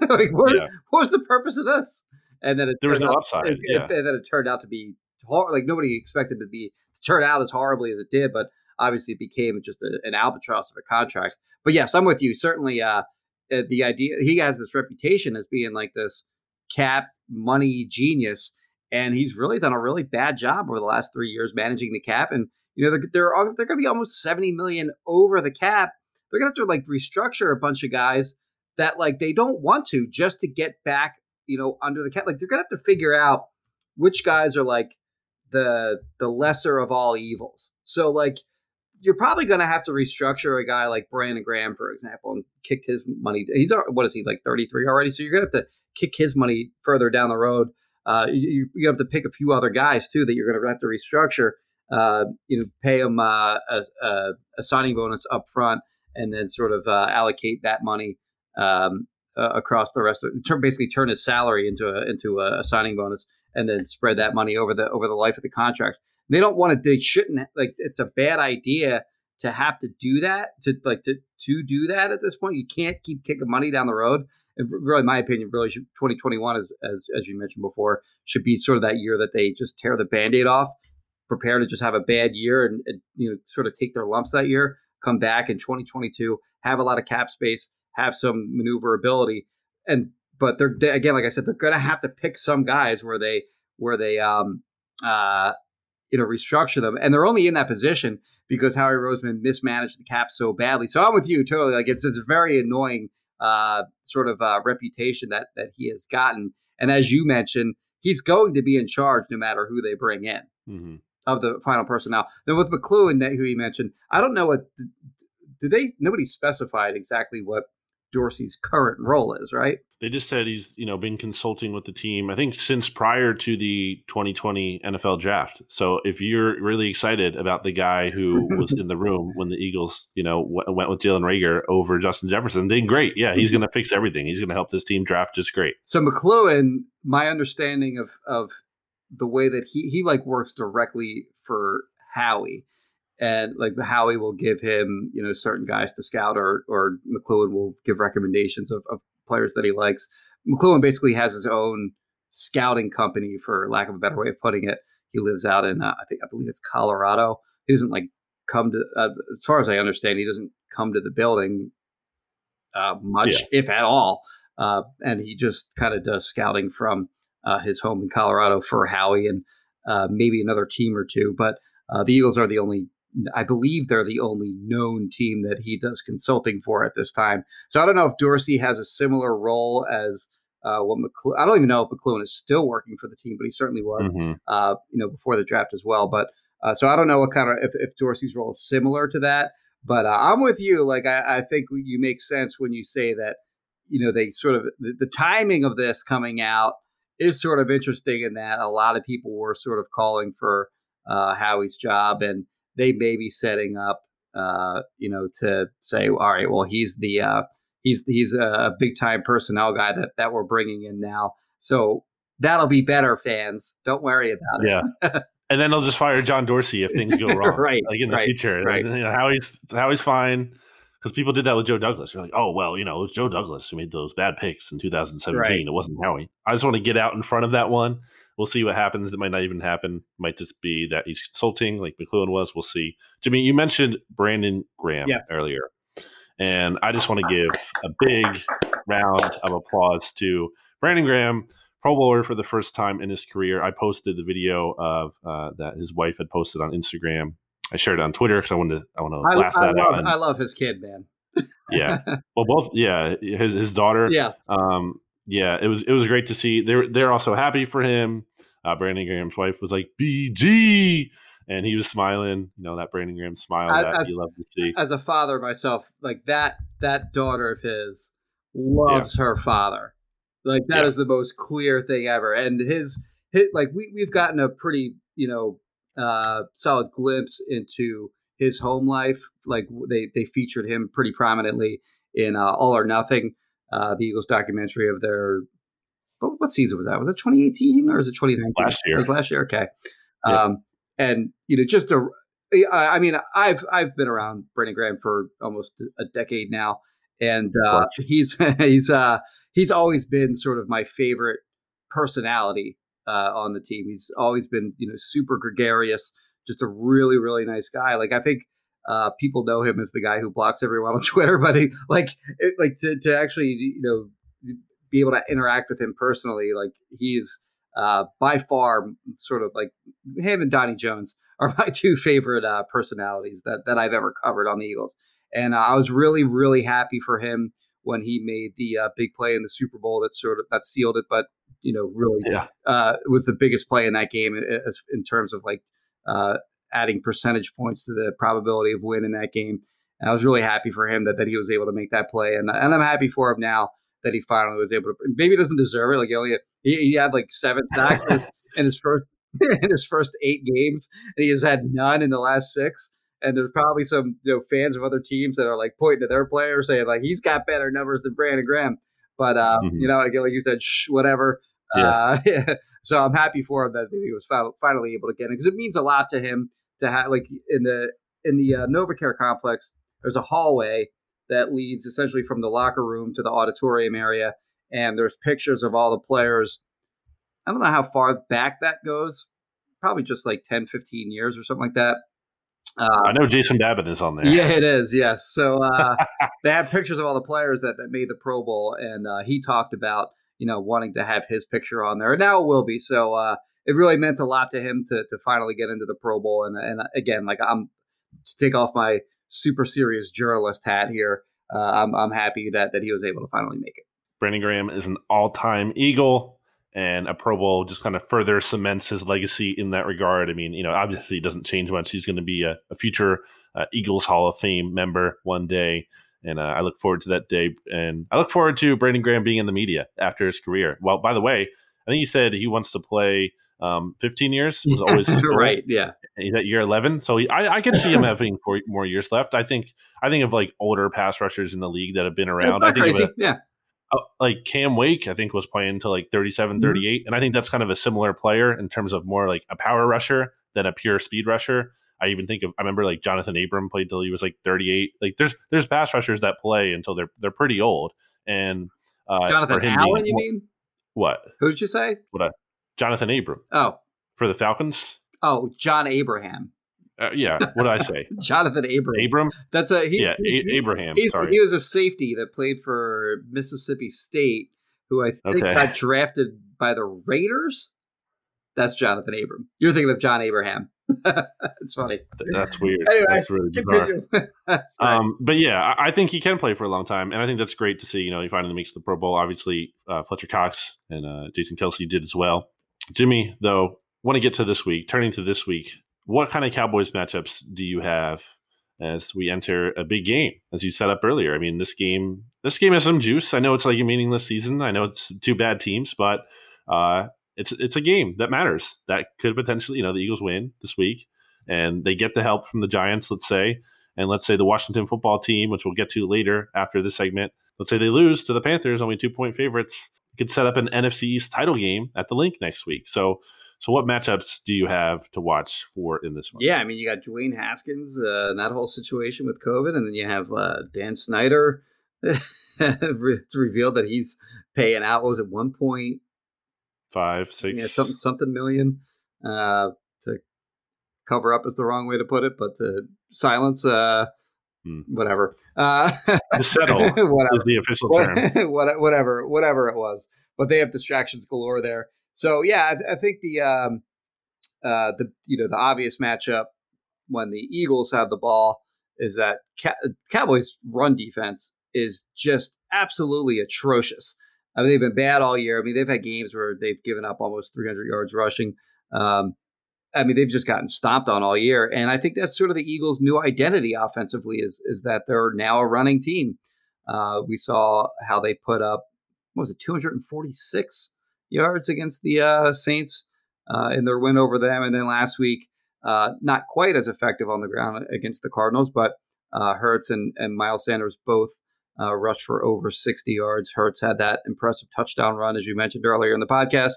like what, yeah. what was the purpose of this?" And then it there was no out, upside. It, yeah. it, and then it turned out to be hor- like nobody expected it to be to turn out as horribly as it did, but obviously it became just a, an albatross of a contract. But yes, I'm with you. Certainly, uh, the idea he has this reputation as being like this cap money genius. And he's really done a really bad job over the last three years managing the cap. And, you know, they're, they're, they're going to be almost seventy million dollars over the cap. They're going to have to, like, restructure a bunch of guys that, like, they don't want to just to get back, you know, under the cap. Like, they're going to have to figure out which guys are, like, the the lesser of all evils. So, like, you're probably going to have to restructure a guy like Brandon Graham, for example, and kick his money. He's, what is he, like thirty-three already? So you're going to have to kick his money further down the road. Uh, you, you have to pick a few other guys, too, that you're going to have to restructure, uh, you know, pay them uh, a, a, a signing bonus up front and then sort of uh, allocate that money um, uh, across the rest of it. Basically turn his salary into a into a, a signing bonus and then spread that money over the over the life of the contract. They don't want to they shouldn't like it's a bad idea to have to do that, to like to, to do that at this point. You can't keep kicking money down the road. And really, in my opinion, really should, twenty twenty-one, as, as as you mentioned before, should be sort of that year that they just tear the Band-Aid off, prepare to just have a bad year and, and you know sort of take their lumps that year, come back in twenty twenty-two, have a lot of cap space, have some maneuverability. And but they're they, again, like I said, they're going to have to pick some guys where they where they um uh you know restructure them, and they're only in that position because Howie Roseman mismanaged the cap so badly. So I'm with you totally. Like it's it's very annoying. Uh, sort of uh, reputation that that he has gotten, and as you mentioned, he's going to be in charge no matter who they bring in mm-hmm. of the final personnel. Then with McLuhan, who he mentioned, I don't know what do they. Nobody specified exactly what Dorsey's current role is, right? They just said he's you know been consulting with the team. I think since prior to the twenty twenty N F L draft. So if you're really excited about the guy who was in the room when the Eagles you know w- went with Jalen Reagor over Justin Jefferson, then great, yeah, he's going to fix everything. He's going to help this team draft just great. So McLuhan, my understanding of of the way that he he like works directly for Howie. And like Howie will give him, you know, certain guys to scout, or or McLuhan will give recommendations of, of players that he likes. McLuhan basically has his own scouting company, for lack of a better way of putting it. He lives out in, uh, I think, I believe it's Colorado. He doesn't like come to, uh, as far as I understand, he doesn't come to the building uh, much, yeah. if at all. Uh, and he just kind of does scouting from uh, his home in Colorado for Howie and uh, maybe another team or two. But uh, the Eagles are the only, I believe they're the only known team that he does consulting for at this time. So I don't know if Dorsey has a similar role as uh, what McClu- I don't even know if McLuhan is still working for the team, but he certainly was, mm-hmm. uh, you know, before the draft as well. But uh, so I don't know what kind of, if, if Dorsey's role is similar to that, but uh, I'm with you. Like, I, I think you make sense when you say that, you know, they sort of, the, the timing of this coming out is sort of interesting in that a lot of people were sort of calling for uh, Howie's job, and they may be setting up, uh, you know, to say, all right, well, he's the uh, he's he's a big time personnel guy that, that we're bringing in now. So that'll be better, fans. Don't worry about it. Yeah. And then they'll just fire John Dorsey if things go wrong. right. Like in the right, future. Right. Like, you know, Howie's, Howie's fine. Because people did that with Joe Douglas. You're like, oh, well, you know, it was Joe Douglas who made those bad picks in two thousand seventeen. Right. It wasn't Howie. I just want to get out in front of that one. We'll see what happens. It might not even happen. It might just be that he's consulting like McLuhan was. We'll see. Jimmy, you mentioned Brandon Graham yes. earlier. And I just want to give a big round of applause to Brandon Graham, Pro Bowler for the first time in his career. I posted the video of uh, that his wife had posted on Instagram. I shared it on Twitter because I wanted to. I want to blast I, I that love, out. And, I love his kid, man. yeah. Well, both. Yeah, his his daughter. Yeah. Um. Yeah. It was it was great to see. They're they're also happy for him. Uh, Brandon Graham's wife was like B G, and he was smiling. You know that Brandon Graham smile I, that as, you love to see. As a father myself, like that that daughter of his loves yeah. her father. Like that yeah. is the most clear thing ever. And his his like we we've gotten a pretty you know. Uh, solid glimpse into his home life. Like they, they featured him pretty prominently in uh, All or Nothing, uh, the Eagles documentary of their. What, what season was that? Was it twenty eighteen or is it twenty nineteen? Last year. It was last year. Okay. Yeah. Um, and you know, just a. I mean, I've I've been around Brandon Graham for almost a decade now, and uh, he's he's uh, he's always been sort of my favorite personality. Uh, on the team. He's always been, you know, super gregarious, just a really, really nice guy. Like I think uh, people know him as the guy who blocks everyone on Twitter, but he, like, it, like to, to actually, you know, be able to interact with him personally. Like he's uh, by far sort of like him and Donnie Jones are my two favorite uh, personalities that, that I've ever covered on the Eagles. And uh, I was really, really happy for him when he made the uh, big play in the Super Bowl that sort of that sealed it. But you know, really yeah. uh, was the biggest play in that game as, in terms of like uh, adding percentage points to the probability of win in that game. And I was really happy for him that, that he was able to make that play. And and I'm happy for him now that he finally was able to, maybe he doesn't deserve it. Like he only had, he, he had like seven sacks in his first, in his first eight games, and he has had none in the last six. And there's probably some you know, fans of other teams that are like pointing to their player saying like, he's got better numbers than Brandon Graham. But, um, mm-hmm. you know, again, like you said, shh, whatever. Yeah. Uh, yeah. So I'm happy for him that he was finally able to get it because it means a lot to him to have like in the in the uh, NovaCare complex. There's a hallway that leads essentially from the locker room to the auditorium area, and there's pictures of all the players. I don't know how far back that goes, probably just like ten, fifteen years or something like that. Uh, I know Jason Dabbitt is on there. Yeah, it is. Yes. So uh, they have pictures of all the players that, that made the Pro Bowl, and uh, he talked about. You know, wanting to have his picture on there, and now it will be. So uh, it really meant a lot to him to to finally get into the Pro Bowl. And and again, like I'm to take off my super serious journalist hat here. Uh, I'm I'm happy that that he was able to finally make it. Brandon Graham is an all-time Eagle, and a Pro Bowl just kind of further cements his legacy in that regard. I mean, you know, obviously it doesn't change much. He's going to be a, a future uh, Eagles Hall of Fame member one day. And uh, I look forward to that day. And I look forward to Brandon Graham being in the media after his career. Well, by the way, I think he said he wants to play um, fifteen years. It was always his goal. Right, yeah. He's at year eleven. So he, I, I can see him having four more years left. I think I think of like older pass rushers in the league that have been around. That's not I think crazy. Of a, yeah. Uh, like Cam Wake, I think, was playing to like thirty-seven, mm-hmm. thirty-eight. And I think that's kind of a similar player in terms of more like a power rusher than a pure speed rusher. I even think of I remember like Jonathan Abram played till he was like thirty-eight. Like there's there's pass rushers that play until they're they're pretty old. And uh, Jonathan Allen, being, you mean? What? Who did you say? What? I, Jonathan Abram. Oh, for the Falcons. Oh, John Abraham. Uh, yeah, what did I say? Jonathan Abram. Abram? That's a, he, yeah, he, a- Abraham. He's, sorry. He was a safety that played for Mississippi State, who I think okay. got drafted by the Raiders. That's Jonathan Abram. You're thinking of John Abraham. It's funny. That's weird. Anyway, that's really bizarre. That's um, but yeah, I think he can play for a long time, and I think that's great to see. You know, he finally makes the Pro Bowl. Obviously, uh, Fletcher Cox and uh, Jason Kelsey did as well. Jimmy, though, want to get to this week. Turning to this week, what kind of Cowboys matchups do you have as we enter a big game, as you set up earlier? I mean, this game, this game has some juice. I know it's like a meaningless season. I know it's two bad teams, but uh, it's it's a game that matters. That could potentially, you know, the Eagles win this week, and they get the help from the Giants, let's say, and let's say the Washington football team, which we'll get to later after this segment. Let's say they lose to the Panthers, only two-point favorites. Could set up an N F C East title game at the Link next week. So, so what matchups do you have to watch for in this one? Yeah, I mean, you got Dwayne Haskins uh, and that whole situation with COVID, and then you have uh, Dan Snyder. It's revealed that he's paying out, what was it, one point five, six, yeah, something, something million uh, to cover up is the wrong way to put it, but to silence. Uh, Hmm. Whatever. Uh, settle whatever. Is the official term. whatever, whatever it was. But they have distractions galore there. So yeah, I, I think the um, uh, the you know the obvious matchup when the Eagles have the ball is that Ca- Cowboys' run defense is just absolutely atrocious. I mean, they've been bad all year. I mean, they've had games where they've given up almost three hundred yards rushing. Um, I mean, they've just gotten stomped on all year. And I think that's sort of the Eagles' new identity offensively is, is that they're now a running team. Uh, we saw how they put up, what was it, two hundred forty-six yards against the uh, Saints uh, in their win over them. And then last week, uh, not quite as effective on the ground against the Cardinals, but uh, Hurts and, and Miles Sanders both uh, rushed for over sixty yards. Hurts had that impressive touchdown run, as you mentioned earlier in the podcast.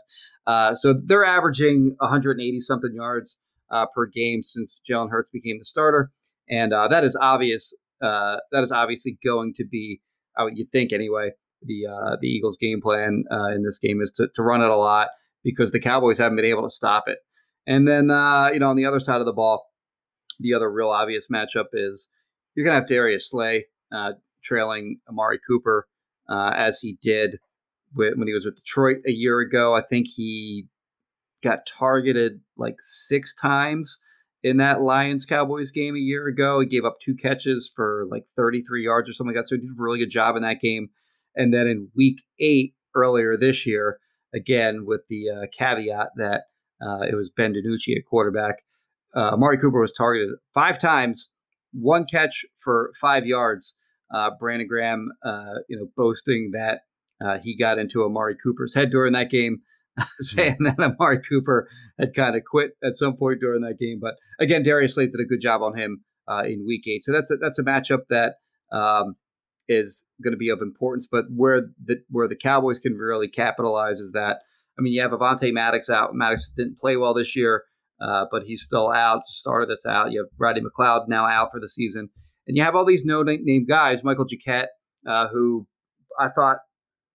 Uh, so they're averaging one hundred eighty-something yards uh, per game since Jalen Hurts became the starter, and uh, that is obvious. Uh, that is obviously going to be, I would, you'd think anyway, the uh, the Eagles' game plan uh, in this game is to, to run it a lot because the Cowboys haven't been able to stop it. And then uh, you know on the other side of the ball, the other real obvious matchup is you're going to have Darius Slay uh, trailing Amari Cooper uh, as he did when he was with Detroit a year ago. I think he got targeted like six times in that Lions-Cowboys game a year ago. He gave up two catches for like thirty-three yards or something like that. So he did a really good job in that game. And then in week eight earlier this year, again, with the uh, caveat that uh, it was Ben DiNucci at quarterback, uh, Amari Cooper was targeted five times, one catch for five yards. Uh, Brandon Graham, uh, you know, boasting that Uh, he got into Amari Cooper's head during that game, saying that Amari Cooper had kind of quit at some point during that game. But again, Darius Slay did a good job on him uh, in week eight. So that's a, that's a matchup that um, is going to be of importance. But where the, where the Cowboys can really capitalize is that, I mean, you have Avonte Maddox out. Maddox didn't play well this year, uh, but he's still out. It's a starter that's out. You have Rodney McLeod now out for the season. And you have all these no-name guys, Michael Jacquette, uh, who I thought,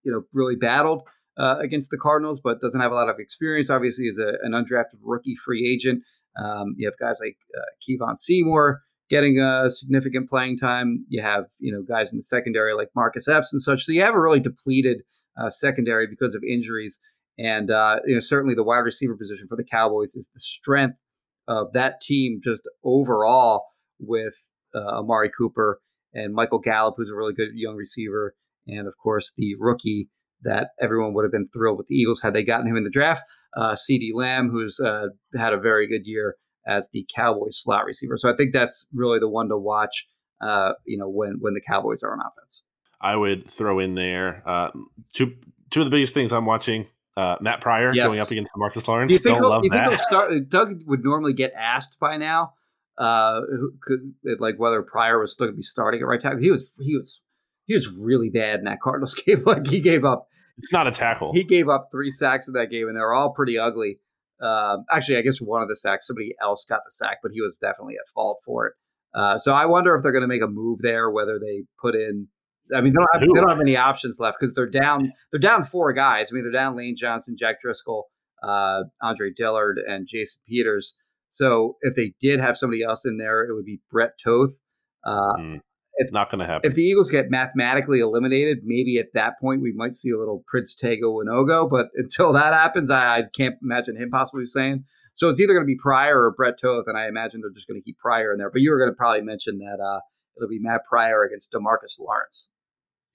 you know, really battled uh, against the Cardinals, but doesn't have a lot of experience. Obviously, is a, an undrafted rookie free agent. Um, you have guys like uh, Kevon Seymour getting a significant playing time. You have, you know, guys in the secondary like Marcus Epps and such. So you have a really depleted uh, secondary because of injuries. And, uh, you know, certainly the wide receiver position for the Cowboys is the strength of that team just overall with uh, Amari Cooper and Michael Gallup, who's a really good young receiver. And, of course, the rookie that everyone would have been thrilled with the Eagles had they gotten him in the draft, uh, CeeDee Lamb, who's uh, had a very good year as the Cowboys slot receiver. So I think that's really the one to watch, uh, you know, when, when the Cowboys are on offense. I would throw in there uh, two two of the biggest things I'm watching. Uh, Matt Pryor yes. going up against DeMarcus Lawrence. Do you think Don't love do you that. Think start, Doug would normally get asked by now, uh, who could, like, whether Pryor was still going to be starting at right tackle. He was he was. He was really bad in that Cardinals game. Like he gave up. It's not a tackle. He gave up three sacks in that game, and they were all pretty ugly. Um, actually, I guess one of the sacks, somebody else got the sack, but he was definitely at fault for it. Uh, so I wonder if they're going to make a move there, whether they put in. I mean, they don't have, they don't have any options left because they're down. They're down four guys. I mean, they're down Lane Johnson, Jack Driscoll, uh, Andre Dillard, and Jason Peters. So if they did have somebody else in there, it would be Brett Toth. Uh, mm, if, not going to happen. If the Eagles get mathematically eliminated, maybe at that point we might see a little Prince Tagovailoa. But until that happens, I, I can't imagine him possibly saying. So it's either going to be Pryor or Brett Toth, and I imagine they're just going to keep Pryor in there. But you were going to probably mention that uh, it'll be Matt Pryor against DeMarcus Lawrence.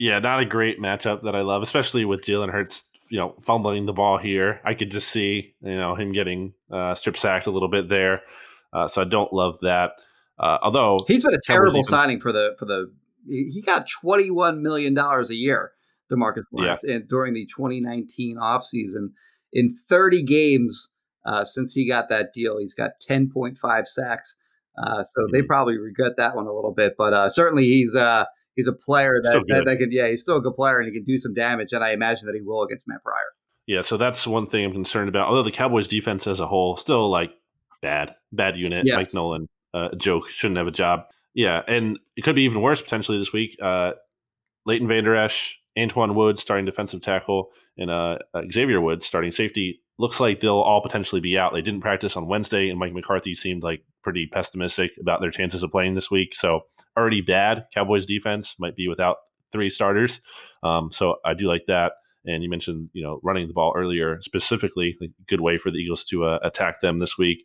Yeah, not a great matchup that I love, especially with Jalen Hurts, you know, fumbling the ball here. I could just see, you know, him getting uh, strip sacked a little bit there. Uh, so I don't love that. Uh, although he's been a terrible signing for the for the he got twenty-one million dollars a year, DeMarcus Lawrence, yeah. and during the twenty nineteen offseason in thirty games uh, since he got that deal, he's got ten point five sacks. Uh, so mm-hmm. they probably regret that one a little bit, but uh, certainly he's uh, He's a player that, that, that can, yeah, he's still a good player and he can do some damage. And I imagine that he will against Matt Pryor. Yeah. So that's one thing I'm concerned about. Although the Cowboys defense as a whole, still like bad, bad unit. Yes. Mike Nolan, uh, joke, shouldn't have a job. Yeah. And it could be even worse potentially this week. Uh, Leighton Vander Esch, Antoine Woods starting defensive tackle, and uh, Xavier Woods starting safety. Looks like they'll all potentially be out. They didn't practice on Wednesday, and Mike McCarthy seemed like pretty pessimistic about their chances of playing this week. So already bad. Cowboys defense might be without three starters. Um, so I do like that. And you mentioned, you know, running the ball earlier specifically, a good way for the Eagles to uh, attack them this week.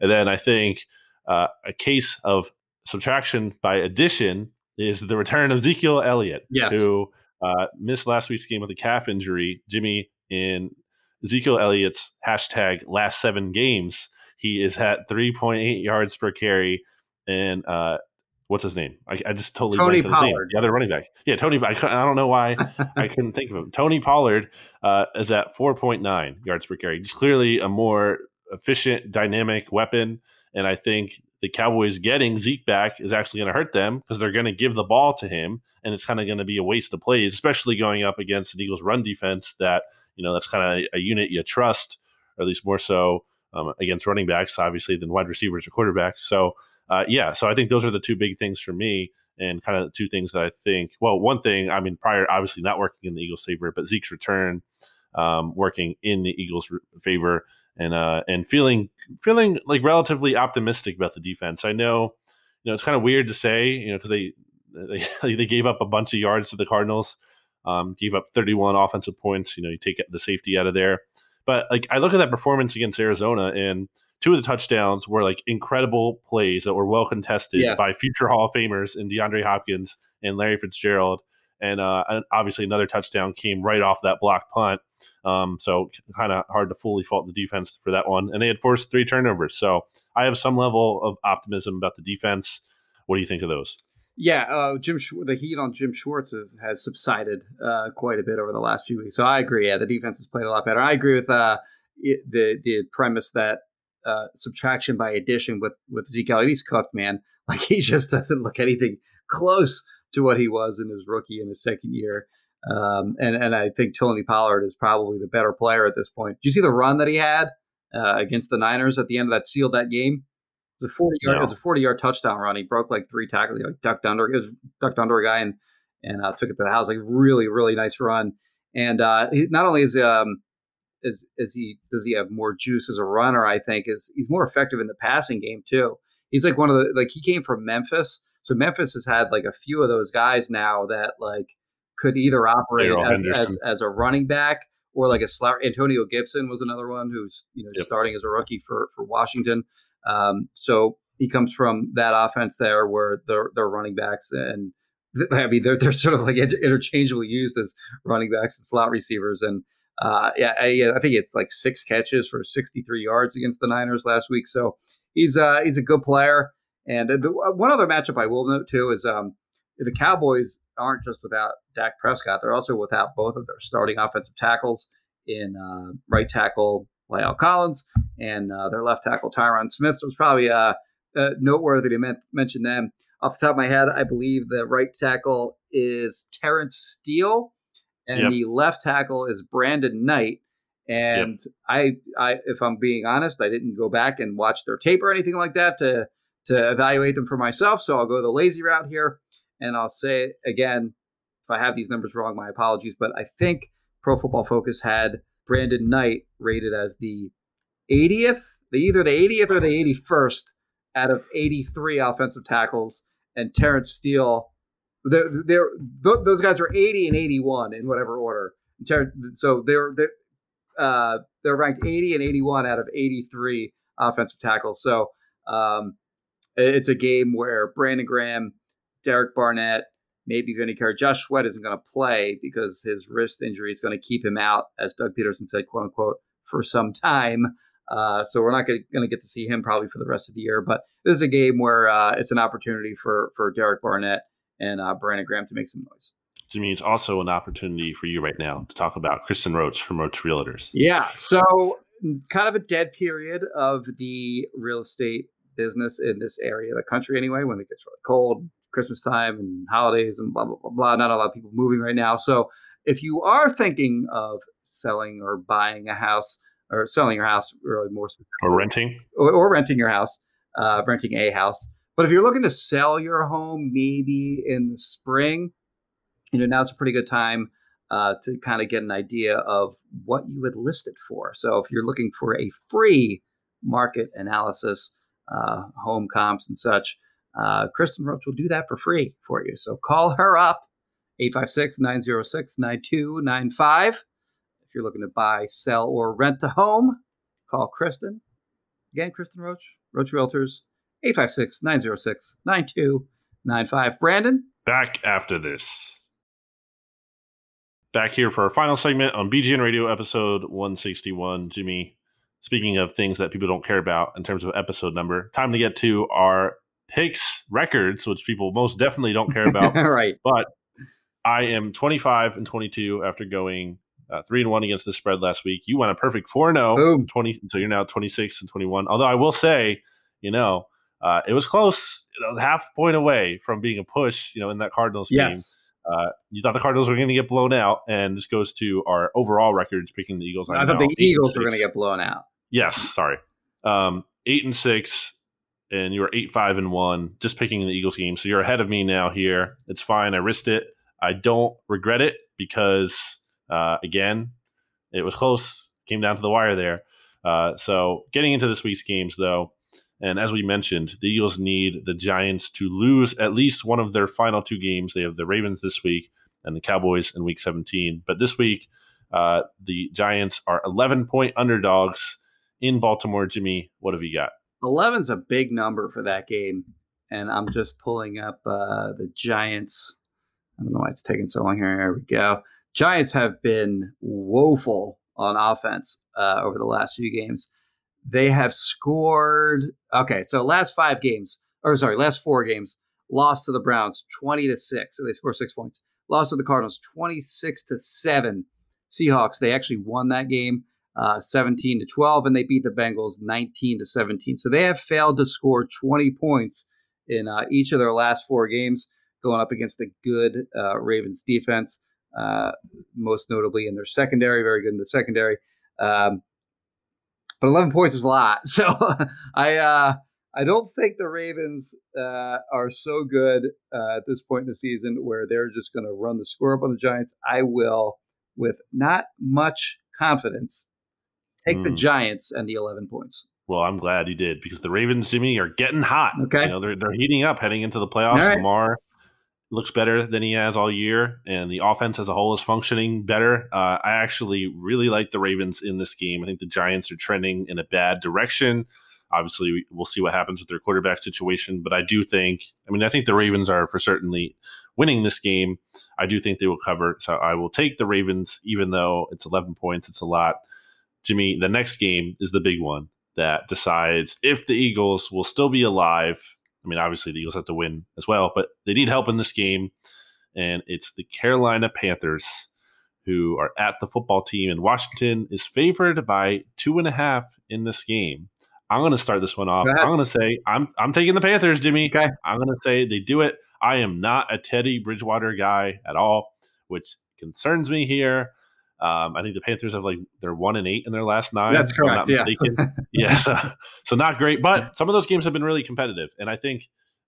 And then I think uh, a case of subtraction by addition is the return of Ezekiel Elliott, yes. who uh, missed last week's game with a calf injury. Jimmy, in Ezekiel Elliott's hashtag last seven games, he is at three point eight yards per carry. And uh, what's his name? I, I just totally Tony Pollard. His name. The other running back. Yeah, Tony. I, I don't know why I couldn't think of him. Tony Pollard uh, is at four point nine yards per carry. He's clearly a more efficient, dynamic weapon. And I think the Cowboys getting Zeke back is actually going to hurt them because they're going to give the ball to him. And it's kind of going to be a waste of plays, especially going up against an Eagles run defense that, you know, that's kind of a unit you trust, or at least more so um, against running backs, obviously, than wide receivers or quarterbacks. So, uh, yeah, so I think those are the two big things for me, and kind of two things that I think, well, one thing, I mean, Pryor obviously not working in the Eagles' favor, but Zeke's return um, working in the Eagles' favor, and uh, and feeling feeling like relatively optimistic about the defense. I know, you know, it's kind of weird to say, you know, because they, they they gave up a bunch of yards to the Cardinals. Um, gave up thirty-one offensive points. You know, you take the safety out of there. But like, I look at that performance against Arizona, and two of the touchdowns were like incredible plays that were well contested yes. by future Hall of Famers in DeAndre Hopkins and Larry Fitzgerald. And uh, obviously another touchdown came right off that blocked punt. Um, so kind of hard to fully fault the defense for that one. And they had forced three turnovers. So I have some level of optimism about the defense. What do you think of those? Yeah, uh, Jim. Sh- the heat on Jim Schwartz is, has subsided uh, quite a bit over the last few weeks. So I agree. Yeah, the defense has played a lot better. I agree with uh, it, the the premise that uh, subtraction by addition with with Zeke Elliott. He's cooked, man. Like, he just doesn't look anything close to what he was in his rookie and his second year. Um, and and I think Tony Pollard is probably the better player at this point. Did you see the run that he had uh, against the Niners at the end of that sealed that game? It was a forty-yard, no. It was a forty-yard touchdown run. He broke like three tackles. He like ducked under. It was ducked under a guy and and uh, took it to the house. Like, really, really nice run. And uh, he, not only is um is is he does he have more juice as a runner? I think is he's more effective in the passing game too. He's like one of the like he came from Memphis, so Memphis has had like a few of those guys now that like could either operate as, as as a running back or like a slot. Antonio Gibson was another one who's you know yep. starting as a rookie for for Washington. Um, so he comes from that offense there where they're, they're running backs and th- I mean, they're, they're sort of like inter- interchangeably used as running backs and slot receivers. And, uh, yeah, I, I think it's like six catches for sixty-three yards against the Niners last week. So he's, uh, he's a good player. And the, one other matchup I will note too is, um, the Cowboys aren't just without Dak Prescott. They're also without both of their starting offensive tackles in, uh, right tackle, La'el Collins, and uh, their left tackle, Tyron Smith. So it was probably uh, uh, noteworthy to men- mention them. Off the top of my head, I believe the right tackle is Terrence Steele, and yep. the left tackle is Brandon Knight. And yep. I, I, if I'm being honest, I didn't go back and watch their tape or anything like that to, to evaluate them for myself. So I'll go the lazy route here, and I'll say, again, if I have these numbers wrong, my apologies, but I think Pro Football Focus had Brandon Knight rated as the eightieth the either the eightieth or the eighty-first out of eighty-three offensive tackles, and Terrence Steele, they're, they're, those guys are eighty and eighty-one in whatever order. So they're they're, uh, they're ranked eighty and eighty-one out of eighty-three offensive tackles. So um, it's a game where Brandon Graham, Derek Barnett, maybe Vinny Carey, Josh Sweat isn't going to play because his wrist injury is going to keep him out, as Doug Pederson said, quote unquote, for some time. Uh, so we're not going to get to see him probably for the rest of the year. But this is a game where uh, it's an opportunity for for Derek Barnett and uh, Brandon Graham to make some noise. To me, it's also an opportunity for you right now to talk about Kristen Roach from Roach Realtors. Yeah, so kind of a dead period of the real estate business in this area of the country anyway, when it gets really cold, Christmas time and holidays and blah, blah, blah, blah. Not a lot of people moving right now. So if you are thinking of selling or buying a house, or selling your house, really more specifically, or renting, or, or renting your house, uh, renting a house. But if you're looking to sell your home, maybe in the spring, you know, now's a pretty good time uh, to kind of get an idea of what you would list it for. So if you're looking for a free market analysis, uh, home comps and such, uh, Kristen Roach will do that for free for you. So call her up, eight five six, nine oh six, nine two nine five. If you're looking to buy, sell, or rent a home, call Kristen. Again, Kristen Roach, Roach Realtors, eight five six, nine oh six, nine two nine five. Brandon? Back after this. Back here for our final segment on B G N Radio, episode one sixty-one. Jimmy, speaking of things that people don't care about in terms of episode number, time to get to our picks records, which people most definitely don't care about. Right. But I am twenty-five and twenty-two after going Uh, three and one against the spread last week. You went a perfect four and zero. Twenty, so you're now twenty-six and twenty-one. Although I will say, you know, uh, it was close. It was half point away from being a push. You know, in that Cardinals yes. game, uh, you thought the Cardinals were going to get blown out, and this goes to our overall records picking the Eagles. I thought the Eagles were going to get blown out. Yes, sorry, um, eight and six, and you were eight five and one, just picking the Eagles game. So you're ahead of me now. Here, it's fine. I risked it. I don't regret it because. Uh, again, it was close, came down to the wire there. Uh, so getting into this week's games, though, and as we mentioned, the Eagles need the Giants to lose at least one of their final two games. They have the Ravens this week and the Cowboys in Week seventeen. But this week, uh, the Giants are eleven-point underdogs in Baltimore. Jimmy, what have you got? eleven's a big number for that game, and I'm just pulling up uh, the Giants. I don't know why it's taking so long here. Here we go. Giants have been woeful on offense uh, over the last few games. They have scored. Okay, so last five games, or sorry, last four games, lost to the Browns twenty to six. So they scored six points. Lost to the Cardinals twenty-six to seven. Seahawks, they actually won that game uh, seventeen to twelve, and they beat the Bengals nineteen to seventeen. So they have failed to score twenty points in uh, each of their last four games, going up against a good uh, Ravens defense. Uh, most notably in their secondary, very good in the secondary. Um, but eleven points is a lot. So I uh, I don't think the Ravens uh, are so good uh, at this point in the season where they're just going to run the score up on the Giants. I will, with not much confidence, take mm. the Giants and the eleven points. Well, I'm glad you did because the Ravens, Jimmy, are getting hot. Okay, you know, they're, they're heating up heading into the playoffs. Right. Lamar looks better than he has all year, and the offense as a whole is functioning better. Uh, I actually really like the Ravens in this game. I think the Giants are trending in a bad direction. Obviously, we'll see what happens with their quarterback situation, but I do think, I mean, I think the Ravens are for certainly winning this game. I do think they will cover, so I will take the Ravens, even though it's eleven points, it's a lot. Jimmy, the next game is the big one that decides if the Eagles will still be alive. I mean, obviously, the Eagles have to win as well, but they need help in this game. And it's the Carolina Panthers, who are at the football team. And Washington is favored by two and a half in this game. I'm going to start this one off. Go I'm going to say I'm I'm taking the Panthers, Jimmy. Okay. I'm going to say they do it. I am not a Teddy Bridgewater guy at all, which concerns me here. Um, I think the Panthers have like they're one and eight in their last nine. That's correct. Yeah. yeah. So, so not great, but some of those games have been really competitive. And I think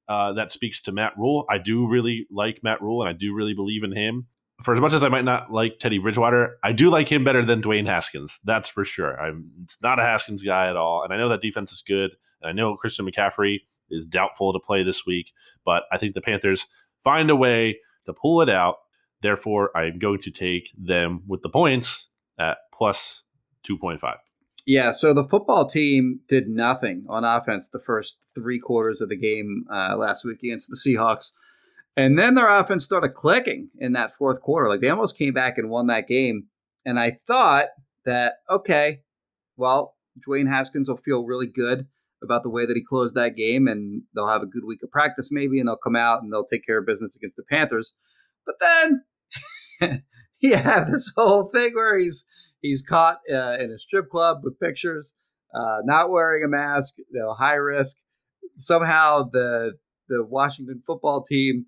uh, that speaks to Matt Rule. I do really like Matt Rule and I do really believe in him, for as much as I might not like Teddy Bridgewater, I do like him better than Dwayne Haskins. That's for sure. I'm it's not a Haskins guy at all. And I know that defense is good. And I know Christian McCaffrey is doubtful to play this week. But I think the Panthers find a way to pull it out. Therefore, I'm going to take them with the points at plus two point five. Yeah, so the football team did nothing on offense the first three quarters of the game uh, last week against the Seahawks. And then their offense started clicking in that fourth quarter. Like, they almost came back and won that game. And I thought that, okay, well, Dwayne Haskins will feel really good about the way that he closed that game, and they'll have a good week of practice maybe, and they'll come out and they'll take care of business against the Panthers. But then you have this whole thing where he's he's caught uh, in a strip club with pictures, uh, not wearing a mask, you know, high risk. Somehow the the Washington football team,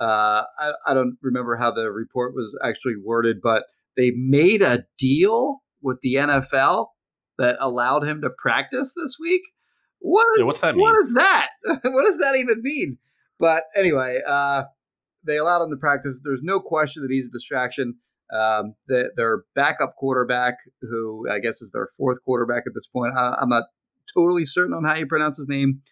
uh, I, I don't remember how the report was actually worded, but they made a deal with the N F L that allowed him to practice this week. What is, yeah, what's that mean? What is that? What does that even mean? But anyway, uh, they allowed him to practice. There's no question that he's a distraction. Um, the, their backup quarterback, who I guess is their fourth quarterback at this point. I, I'm not totally certain on how you pronounce his name.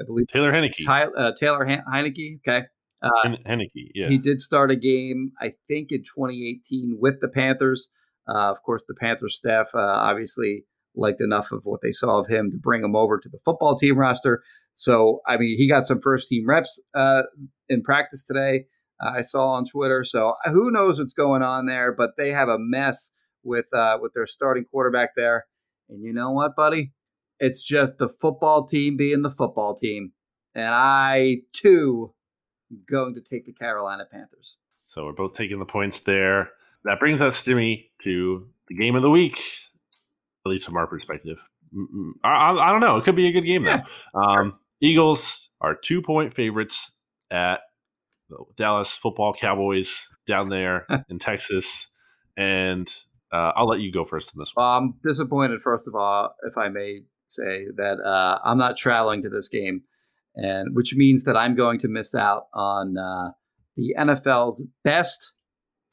I believe Taylor Heinicke. Ty, uh, Taylor H- Heinicke. Okay. Uh, Heinicke, yeah. He did start a game, I think, in twenty eighteen with the Panthers. Uh, of course, the Panthers staff uh, obviously liked enough of what they saw of him to bring him over to the football team roster. So, I mean, he got some first-team reps uh, in practice today, uh, I saw on Twitter. So who knows what's going on there, but they have a mess with uh, with their starting quarterback there. And you know what, buddy? It's just the football team being the football team. And I, too, am going to take the Carolina Panthers. So we're both taking the points there. That brings us, Jimmy, to the game of the week, at least from our perspective. I, I, I don't know. It could be a good game, though. Um, Eagles are two-point favorites at the Dallas football Cowboys down there in Texas. And uh, I'll let you go first in this one. Well, I'm disappointed, first of all, if I may say that uh, I'm not traveling to this game, and which means that I'm going to miss out on uh, the N F L's best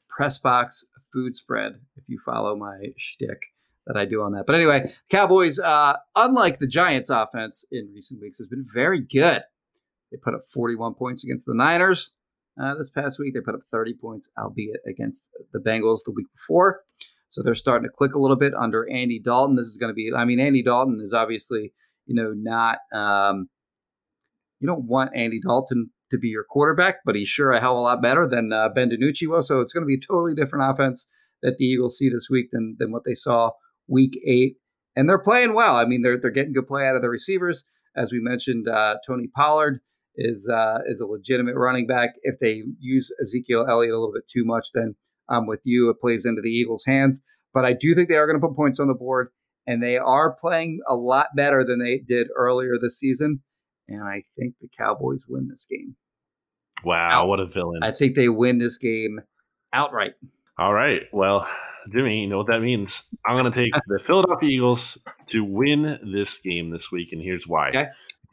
press box food spread, if you follow my shtick that I do on that. But anyway, Cowboys, uh, unlike the Giants offense in recent weeks, has been very good. They put up forty-one points against the Niners uh, this past week. They put up thirty points, albeit against the Bengals the week before. So they're starting to click a little bit under Andy Dalton. This is going to be, I mean, Andy Dalton is obviously, you know, not, um, you don't want Andy Dalton to be your quarterback, but he's sure a hell of a lot better than uh, Ben DiNucci was. So it's going to be a totally different offense that the Eagles see this week than than what they saw week eight. And they're playing well. I mean, they're they're getting good play out of the receivers. As we mentioned, uh, Tony Pollard is, uh, is a legitimate running back. If they use Ezekiel Elliott a little bit too much, then I'm with you. It plays into the Eagles' hands. But I do think they are going to put points on the board, and they are playing a lot better than they did earlier this season. And I think the Cowboys win this game. Wow, Out- what a villain. I think they win this game outright. All right. Well, Jimmy, you know what that means. I'm going to take the Philadelphia Eagles to win this game this week, and here's why. Okay.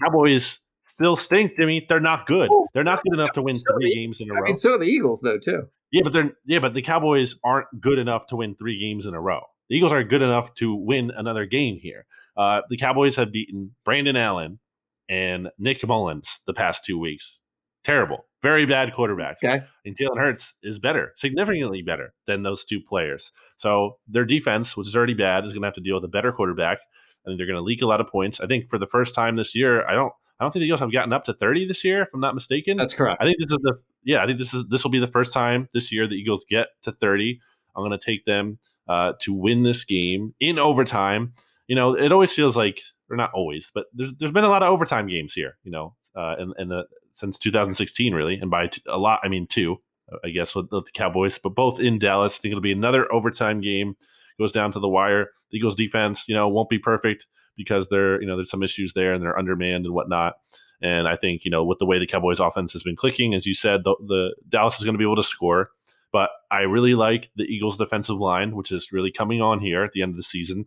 Cowboys still stink, Jimmy. They're not good. Ooh, they're not good enough to win so three the, games in a I row. I mean, so are the Eagles, though, too. Yeah, but they're yeah, but the Cowboys aren't good enough to win three games in a row. The Eagles are good enough to win another game here. Uh, the Cowboys have beaten Brandon Allen and Nick Mullins the past two weeks. Terrible. Very bad quarterbacks. Okay. And Jalen Hurts is better, significantly better than those two players. So their defense, which is already bad, is going to have to deal with a better quarterback. I think they're going to leak a lot of points. I think for the first time this year, I don't I don't think the Eagles have gotten up to thirty this year, if I'm not mistaken. That's correct. I think this is the yeah, I think this is this will be the first time this year the Eagles get to thirty. I'm going to take them uh, to win this game in overtime. You know, it always feels like, or not always, but there's there's been a lot of overtime games here, you know, uh, in, in the since two thousand sixteen, really. And by t- a lot, I mean two, I guess, with the Cowboys, but both in Dallas. I think it'll be another overtime game. Goes down to the wire. The Eagles defense, you know, won't be perfect because they're, you know, there's some issues there and they're undermanned and whatnot. And I think, you know, with the way the Cowboys offense has been clicking, as you said, the, the Dallas is going to be able to score. But I really like the Eagles defensive line, which is really coming on here at the end of the season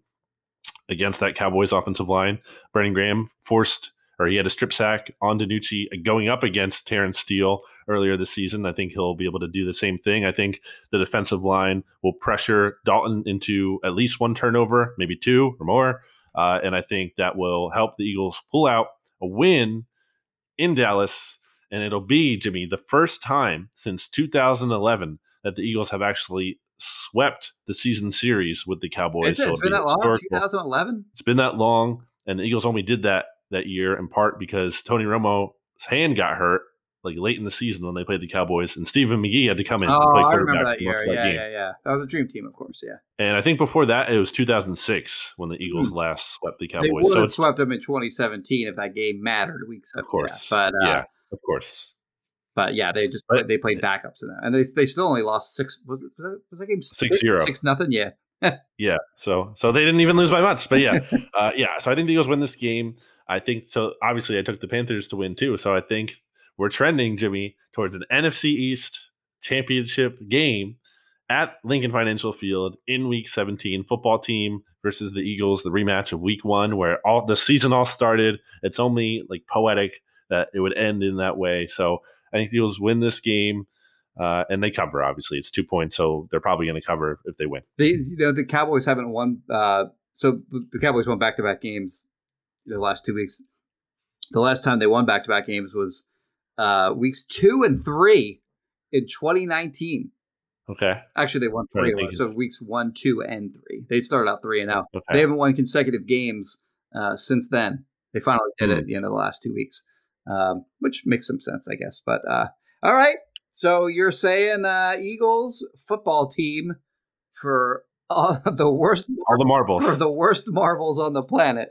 against that Cowboys offensive line. Brandon Graham forced or he had a strip sack on DiNucci going up against Terrence Steele earlier this season. I think he'll be able to do the same thing. I think the defensive line will pressure Dalton into at least one turnover, maybe two or more. Uh, and I think that will help the Eagles pull out a win in Dallas. And it'll be, Jimmy, the first time since two thousand eleven that the Eagles have actually swept the season series with the Cowboys. It's, so it's been that long, two thousand eleven? It's been that long, and the Eagles only did that that year in part because Tony Romo's hand got hurt like late in the season when they played the Cowboys, and Stephen McGee had to come in oh, and play quarterback. I remember that year. That yeah, game. yeah, yeah. That was a dream team, of course, yeah. And I think before that, it was two thousand six when the Eagles hmm. last swept the Cowboys. They would so have swept them in twenty seventeen if that game mattered. Week seven, of course, yeah. But, uh, yeah. Of course, but yeah, they just but, they played backups in that, and they they still only lost six. Was it was that, was that game six, six zero six nothing? Yeah, yeah. So so they didn't even lose by much. But yeah, uh, yeah. So I think the Eagles win this game. I think so. Obviously, I took the Panthers to win too. So I think we're trending, Jimmy, towards an N F C East championship game at Lincoln Financial Field in Week seventeen. Football team versus the Eagles, the rematch of Week One, where all the season all started. It's only like poetic that it would end in that way. So I think the Eagles win this game, uh, and they cover, obviously. It's two points, so they're probably going to cover if they win. They, you know, the Cowboys haven't won. Uh, so the Cowboys won back-to-back games the last two weeks. The last time they won back-to-back games was uh, weeks two and three in twenty nineteen. Okay. Actually, they won three. Right, so weeks one, two, and three. They started out three and out. Okay. They haven't won consecutive games uh, since then. They finally did mm-hmm. it at the end of the last two weeks. Um, which makes some sense, I guess. But uh, all right. So you're saying uh, Eagles football team for all the worst, all the marbles, for the worst marbles on the planet.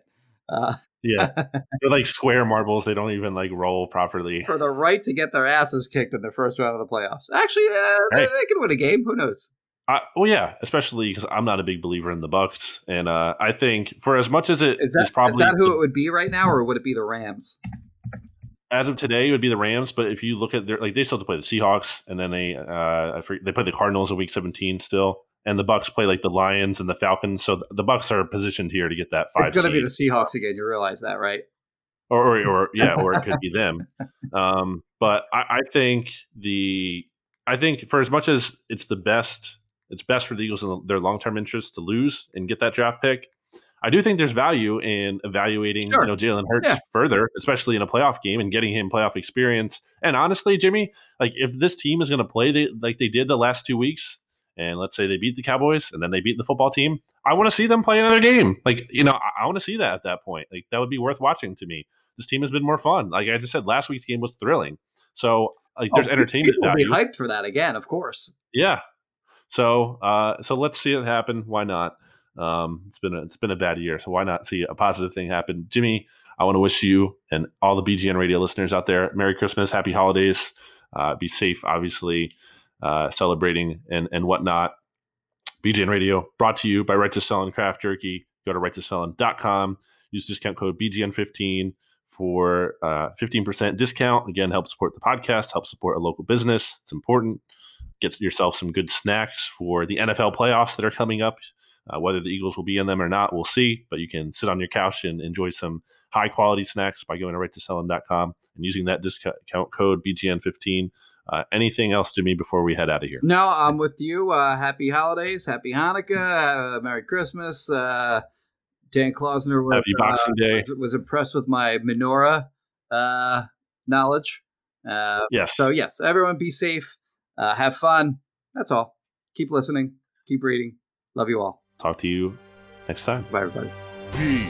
Uh, yeah, they're like square marbles. They don't even like roll properly. For the right to get their asses kicked in the first round of the playoffs. Actually, uh, hey. they, they can win a game. Who knows? Oh well, yeah, especially because I'm not a big believer in the Bucs, and uh, I think for as much as it is, that, is probably is that who the, it would be right now, or would it be the Rams? As of today, it would be the Rams, but if you look at their like, they still have to play the Seahawks, and then they uh they play the Cardinals in Week seventeen still, and the Bucs play like the Lions and the Falcons. So the Bucs are positioned here to get that five. It's going to be the Seahawks again. You realize that, right? Or, or, or yeah, or it could be them. Um, but I, I think the I think for as much as it's the best, it's best for the Eagles in their long term interest to lose and get that draft pick. I do think there's value in evaluating, sure. you know, Jalen Hurts yeah. further, especially in a playoff game and getting him playoff experience. And honestly, Jimmy, like if this team is going to play the, like they did the last two weeks, and let's say they beat the Cowboys and then they beat the football team, I want to see them play another game. Like, you know, I, I want to see that at that point. Like that would be worth watching to me. This team has been more fun. Like I just said, last week's game was thrilling. So like there's oh, entertainment value. People will be hyped for that again, of course. Yeah. So, uh, so let's see it happen. Why not? Um, it's been a, it's been a bad year, so why not see a positive thing happen? Jimmy, I want to wish you and all the B G N Radio listeners out there Merry Christmas, Happy Holidays. Uh, be safe, obviously, uh, celebrating and and whatnot. B G N Radio brought to you by Righteous Felon Craft Jerky. Go to righteous felon dot com. Use discount code B G N fifteen for uh, fifteen percent discount. Again, help support the podcast, help support a local business. It's important. Get yourself some good snacks for the N F L playoffs that are coming up. Uh, whether the Eagles will be in them or not, we'll see. But you can sit on your couch and enjoy some high-quality snacks by going to right to sell dot com and using that discount code B G N fifteen. Uh, anything else, Jimmy, before we head out of here? No, I'm with you. Uh, happy holidays. Happy Hanukkah. Uh, Merry Christmas. Uh, Dan Klausner was, happy Boxing uh, Day. Was, was impressed with my menorah uh, knowledge. Uh, yes. So, yes, everyone be safe. Uh, have fun. That's all. Keep listening. Keep reading. Love you all. Talk to you next time. Bye, everybody. B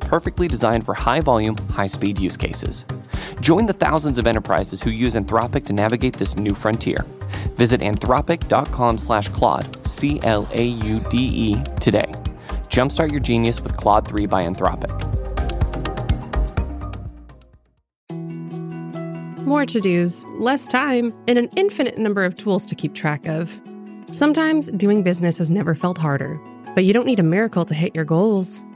perfectly designed for high-volume, high-speed use cases. Join the thousands of enterprises who use Anthropic to navigate this new frontier. Visit anthropic.com slash Claude, C L A U D E, today. Jumpstart your genius with Claude three by Anthropic. More to-dos, less time, and an infinite number of tools to keep track of. Sometimes doing business has never felt harder, but you don't need a miracle to hit your goals.